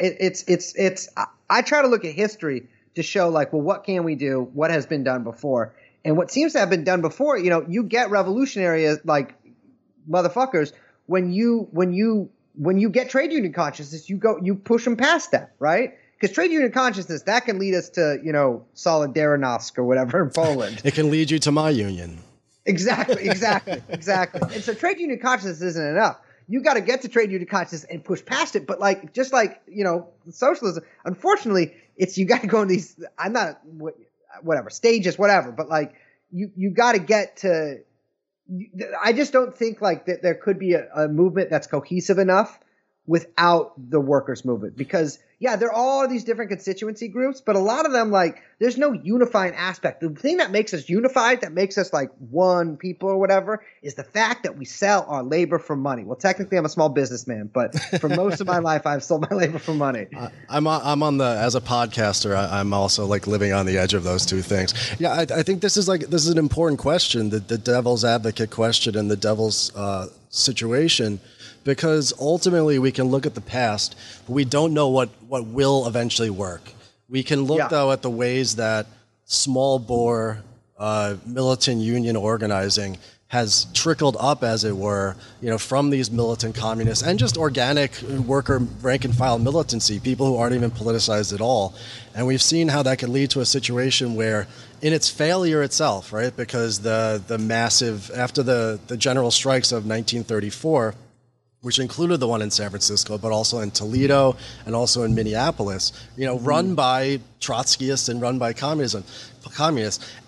try to look at history to show like, well, what can we do? What has been done before? And what seems to have been done before, you know, you get revolutionary like motherfuckers when you get trade union consciousness, you push them past that, right? Because trade union consciousness, that can lead us to, you know, Solidarnosc or whatever in Poland. It can lead you to my union. Exactly. And so trade union consciousness isn't enough. You got to get to trade union consciousness and push past it. But like, just like, you know, socialism, unfortunately, it's you got to go in these, stages, whatever. But like, you got to get to, I just don't think like that there could be a movement that's cohesive enough without the workers' movement, because there are all these different constituency groups, but a lot of them, like, there's no unifying aspect. The thing that makes us unified, that makes us like one people or whatever, is the fact that we sell our labor for money. Well, technically, I'm a small businessman, but for most of my life, I've sold my labor for money. As a podcaster, I'm also like living on the edge of those two things. Yeah, I think this is an important question, the devil's advocate question and the devil's situation. Because ultimately, we can look at the past, but we don't know what will eventually work. We can look, though, at the ways that small-bore militant union organizing has trickled up, as it were, you know, from these militant communists and just organic worker rank-and-file militancy, people who aren't even politicized at all. And we've seen how that can lead to a situation where, in its failure itself, right, because the massive, after the general strikes of 1934... which included the one in San Francisco, but also in Toledo and also in Minneapolis, you know, run by Trotskyists and run by communists.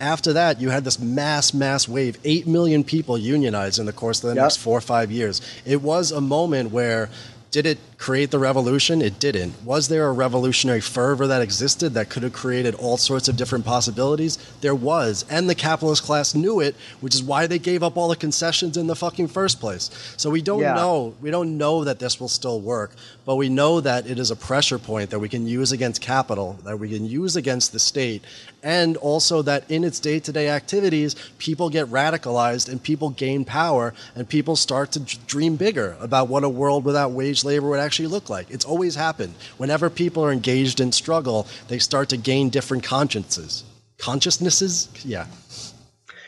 After that, you had this mass wave, 8 million people unionized in the course of the next 4 or 5 years. It was a moment where, did it create the revolution? It didn't. Was there a revolutionary fervor that existed that could have created all sorts of different possibilities? There was. And the capitalist class knew it, which is why they gave up all the concessions in the fucking first place. So we don't know. We don't know that this will still work, but we know that it is a pressure point that we can use against capital, that we can use against the state, and also that in its day-to-day activities, people get radicalized and people gain power and people start to dream bigger about what a world without wage labor would actually look like. It's always happened. Whenever people are engaged in struggle, they start to gain different consciousnesses.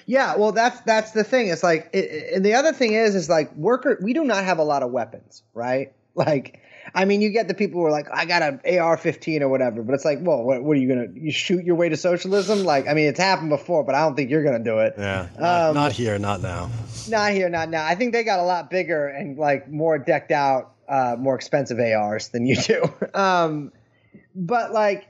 Yeah. Well, that's the thing. It's like, and the other thing is like we do not have a lot of weapons, right? Like, I mean, you get the people who are like, I got an AR-15 or whatever, but it's like, well, what are you going to, you shoot your way to socialism? Like, I mean, it's happened before, but I don't think you're going to do it. Yeah, not here, not now. I think they got a lot bigger and like more decked out, more expensive ARs than you do. So the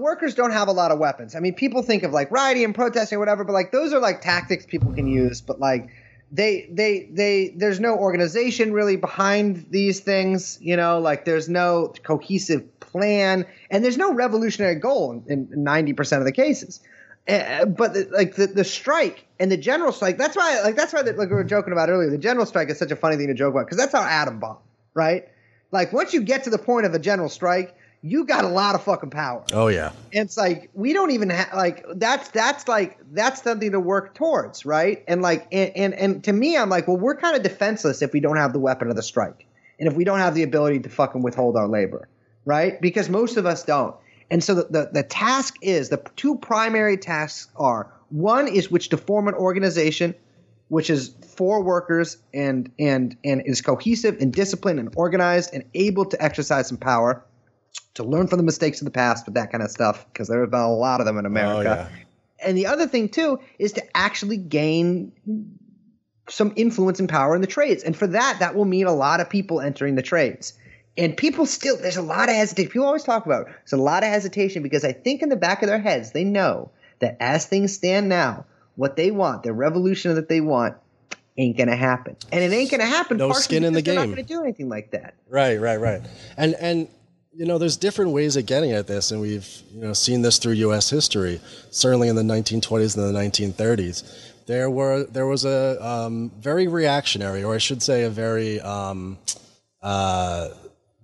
workers don't have a lot of weapons. I mean, people think of like rioting and protesting or whatever, but like those are like tactics people can use, but like there's no organization really behind these things, you know, like there's no cohesive plan and there's no revolutionary goal in 90% of the cases. But the strike and the general strike, that's why, like we were joking about earlier, the general strike is such a funny thing to joke about because that's our atom bomb, right? Like once you get to the point of a general strike, you got a lot of fucking power. Oh yeah. And it's like, we don't even have that's something to work towards. Right. And and to me, I'm like, well, we're kind of defenseless if we don't have the weapon of the strike. And if we don't have the ability to fucking withhold our labor. Right. Because most of us don't. And so the task is, the two primary tasks are, one is which to form an organization, which is for workers and is cohesive and disciplined and organized and able to exercise some power. To learn from the mistakes of the past with that kind of stuff, because there have been a lot of them in America. Oh, yeah. And the other thing, too, is to actually gain some influence and power in the trades. And for that, that will mean a lot of people entering the trades. And people still – there's a lot of hesitation. People always talk about it. There's a lot of hesitation because I think in the back of their heads they know that as things stand now, what they want, the revolution that they want ain't going to happen. And it ain't going to happen. No skin in the game. They're not going to do anything like that. Right. And – you know, there's different ways of getting at this, and we've, you know, seen this through U.S. history. Certainly in the 1920s and the 1930s, there was a very reactionary, or I should say, a very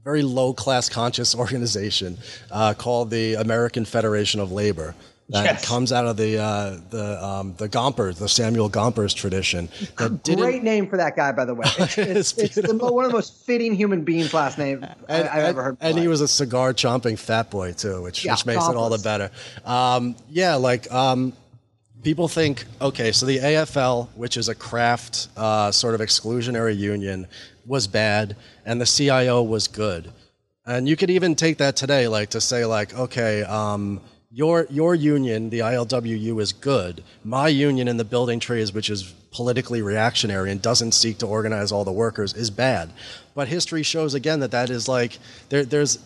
very low class conscious organization called the American Federation of Labor. That comes out of the Gompers, the Samuel Gompers tradition. Great name for that guy, by the way. It's one of the most fitting human beings last name I've ever heard. And he was a cigar chomping fat boy too, which makes it all the better. People think, okay, so the AFL, which is a craft sort of exclusionary union, was bad, and the CIO was good. And you could even take that today, like to say, like, okay. Your union, the ILWU, is good. My union in the building trades, which is politically reactionary and doesn't seek to organize all the workers, is bad. But history shows again that is like there's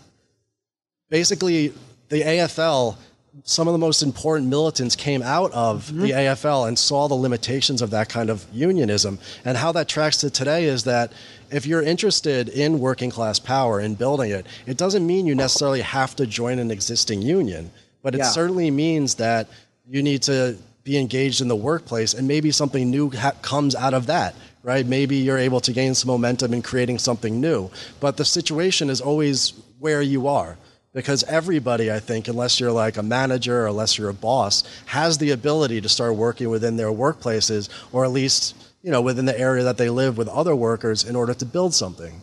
basically the AFL. Some of the most important militants came out of the AFL and saw the limitations of that kind of unionism. And how that tracks to today is that if you're interested in working class power and building it, it doesn't mean you necessarily have to join an existing union. But it certainly means that you need to be engaged in the workplace, and maybe something new comes out of that, right? Maybe you're able to gain some momentum in creating something new. But the situation is always where you are, because everybody, I think, unless you're like a manager or unless you're a boss, has the ability to start working within their workplaces, or at least, you know, within the area that they live with other workers in order to build something.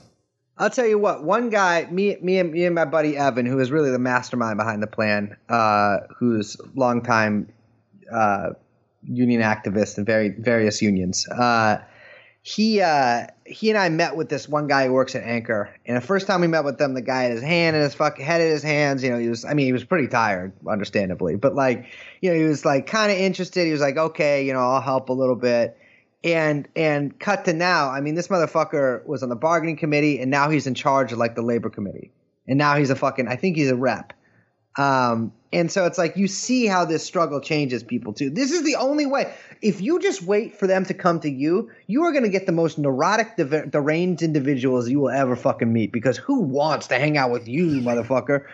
I'll tell you what, one guy, me and my buddy Evan, who is really the mastermind behind the plan, who's longtime union activist in various unions. He and I met with this one guy who works at Anchor, and the first time we met with them, the guy had his hand in his fucking head in his hands. You know, he was pretty tired, understandably, but like, you know, he was like kind of interested. He was like, okay, you know, I'll help a little bit. And cut to now, I mean, this motherfucker was on the bargaining committee, and now he's in charge of like the labor committee, and now he's I think he's a rep. And so it's like you see how this struggle changes people too. This is the only way. If you just wait for them to come to you, you are going to get the most neurotic, deranged individuals you will ever fucking meet, because who wants to hang out with you, motherfucker?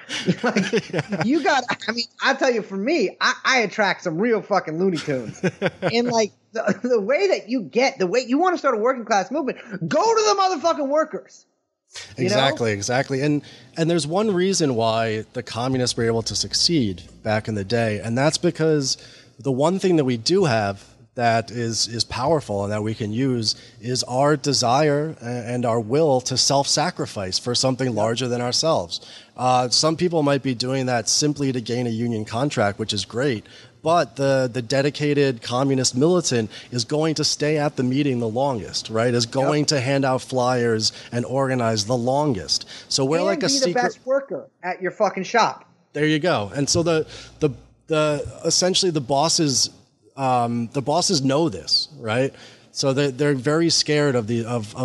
Like, you got – I mean, I'll tell you, for me, I attract some real fucking Looney Tunes. And like the way that you get – the way you want to start a working class movement, go to the motherfucking workers. Exactly. And there's one reason why the communists were able to succeed back in the day, and that's because the one thing that we do have that is powerful and that we can use is our desire and our will to self-sacrifice for something larger than ourselves. Some people might be doing that simply to gain a union contract, which is great. But the dedicated communist militant is going to stay at the meeting the longest, right? Is going to hand out flyers and organize the longest. So we're like a secret. Be the best worker at your fucking shop. There you go. And so the essentially the bosses know this, right? So they're very scared of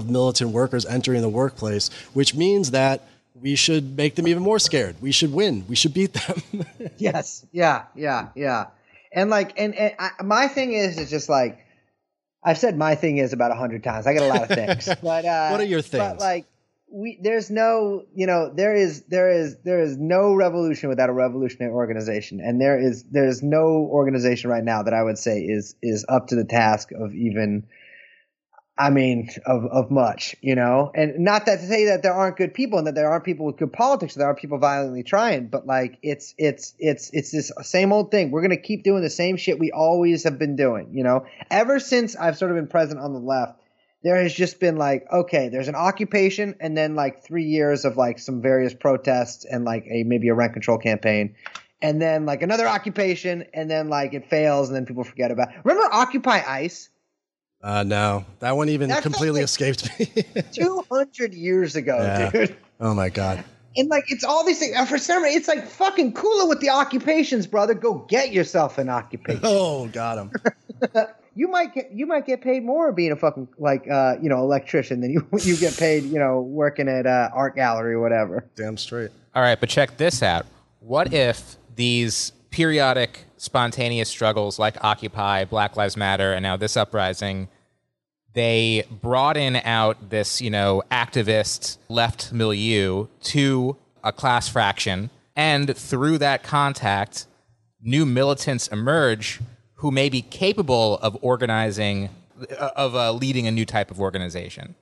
militant workers entering the workplace, which means that we should make them even more scared. We should win. We should beat them. Yes. Yeah. And my thing is, it's just like, I've said my thing is about 100 times. I got a lot of things. But what are your things? But like there is no revolution without a revolutionary organization, and there is no organization right now that I would say is up to the task of even. I mean, of much, you know, and not that to say that there aren't good people and that there aren't people with good politics, that there aren't people violently trying, but like it's this same old thing. We're going to keep doing the same shit we always have been doing, you know. Ever since I've sort of been present on the left, there has just been like, okay, there's an occupation and then like 3 years of like some various protests and like maybe a rent control campaign. And then like another occupation and then like it fails and then people forget about it. Remember Occupy ICE? No, that one even completely escaped me. 200 years ago, yeah. Dude. Oh my God. And like, it's all these things. For some reason, it's like fucking cooler with the occupations, brother. Go get yourself an occupation. Oh, got him. You might get paid more being a fucking like, you know, electrician than you get paid, you know, working at art gallery or whatever. Damn straight. All right. But check this out. What if these periodic spontaneous struggles like Occupy, Black Lives Matter, and now this uprising, they broaden out this, you know, activist left milieu to a class fraction. And through that contact, new militants emerge who may be capable of organizing, of leading a new type of organization.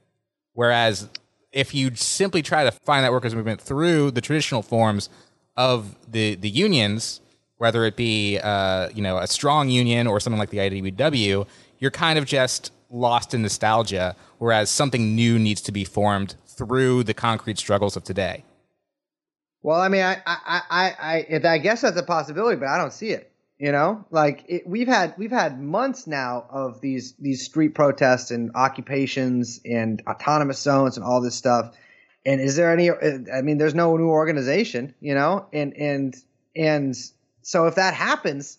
Whereas if you simply try to find that workers' movement through the traditional forms of the unions, whether it be, you know, a strong union or something like the IWW, you're kind of just lost in nostalgia, whereas something new needs to be formed through the concrete struggles of today. Well, I mean, I guess that's a possibility, but I don't see it. You know, like we've had months now of these street protests and occupations and autonomous zones and all this stuff. And is there any? I mean, there's no new organization, you know, and. So if that happens,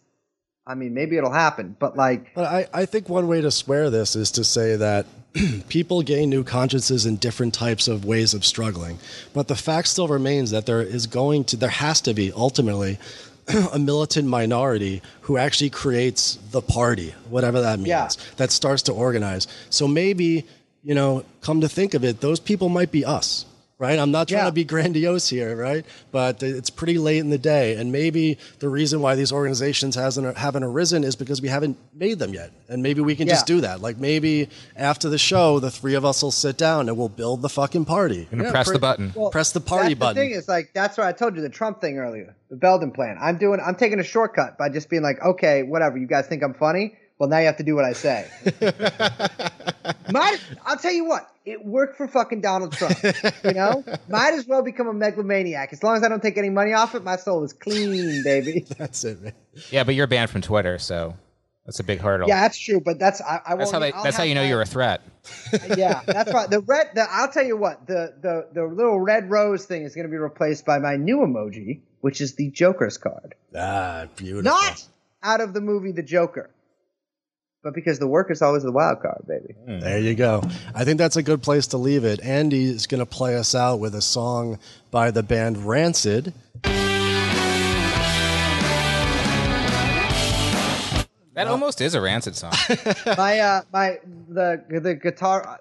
I mean, maybe it'll happen, but like... But I think one way to square this is to say that people gain new consciences in different types of ways of struggling. But the fact still remains that there has to be, ultimately, a militant minority who actually creates the party, whatever that means, that starts to organize. So maybe, you know, come to think of it, those people might be us. Right? I'm not trying to be grandiose here, right? But it's pretty late in the day. And maybe the reason why these organizations haven't arisen is because we haven't made them yet. And maybe we can just do that. Like maybe after the show, the three of us will sit down and we'll build the fucking party. And press the button. Well, press the party button. The thing is like, that's why I told you the Trump thing earlier, the Belden plan. I'm taking a shortcut by just being like, okay, whatever. You guys think I'm funny? Well, now you have to do what I say. I'll tell you what, it worked for fucking Donald Trump, you know? Might as well become a megalomaniac. As long as I don't take any money off it, my soul is clean, baby. That's it, man. Yeah, but you're banned from Twitter, so that's a big hurdle. Yeah, that's true, but that's how you know you're a threat. Yeah, that's right. I'll tell you what, the little red rose thing is going to be replaced by my new emoji, which is the Joker's card. Ah, beautiful. Not out of the movie The Joker. But because the work is always the wild card, baby. There you go. I think that's a good place to leave it. Andy is going to play us out with a song by the band Rancid. That almost is a Rancid song. The guitar.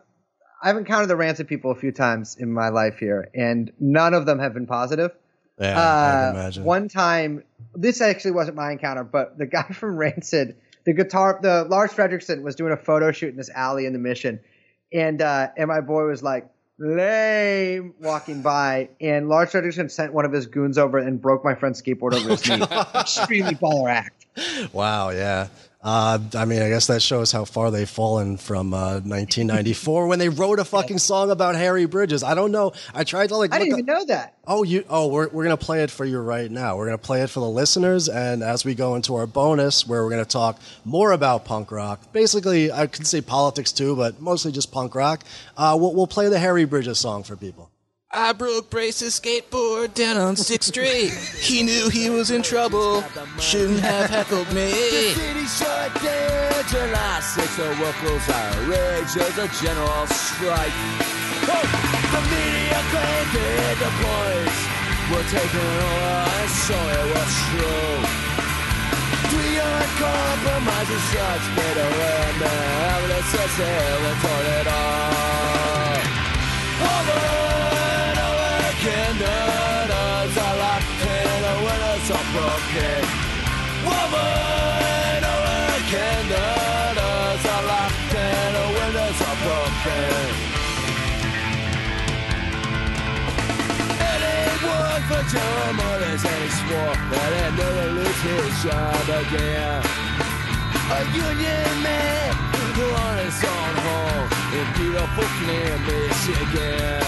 I've encountered the Rancid people a few times in my life here, and none of them have been positive. Yeah, I can imagine. One time, this actually wasn't my encounter, but the guy from Rancid. The Lars Fredrickson was doing a photo shoot in this alley in the Mission, and my boy was like lame walking by, and Lars Fredrickson sent one of his goons over and broke my friend's skateboard over his knee. Extremely baller act. Wow, yeah. I mean, I guess that shows how far they've fallen from 1994 when they wrote a fucking song about Harry Bridges. I don't know. I tried to like. I didn't even know that. Oh, you. Oh, we're gonna play it for you right now. We're gonna play it for the listeners, and as we go into our bonus, where we're gonna talk more about punk rock. Basically, I could say politics too, but mostly just punk rock. We'll play the Harry Bridges song for people. I broke Brace's skateboard down on 6th Street. He knew he was in trouble. Shouldn't have heckled me. The city shut down July 6th. The workers are outraged. There's a general strike. Oh, the media claimed that the boys were taking over. I saw it was true. your compromises, shots made around the helpless SL and torn it all. Over and over again, the nuts are locked and the windows are broken. Over and over again, the nuts are locked and the windows are broken. For Germans, and he swore that he'd never lose his job again. A union man who on his own home in beautiful Flint, Michigan.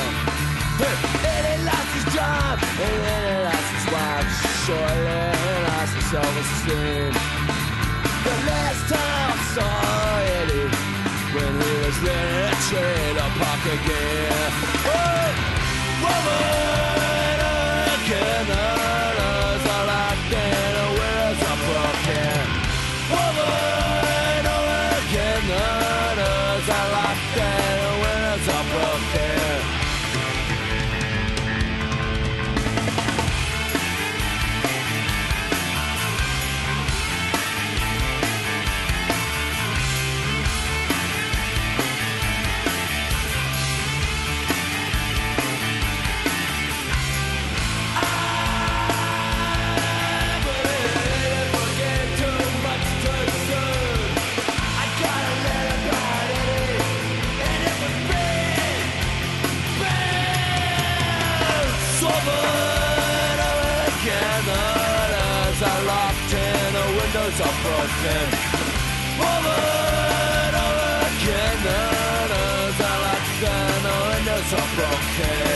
And he lost his job, and then he lost his wife, shortly he lost his self-esteem. The last time I saw Eddie, when he was renting a trailer park again. Hey, woman! Can others are locked in the windows are broken. Over and over again, others are locked in the windows are broken. Windows are broken. Over and over again, the windows are locked and the windows are broken.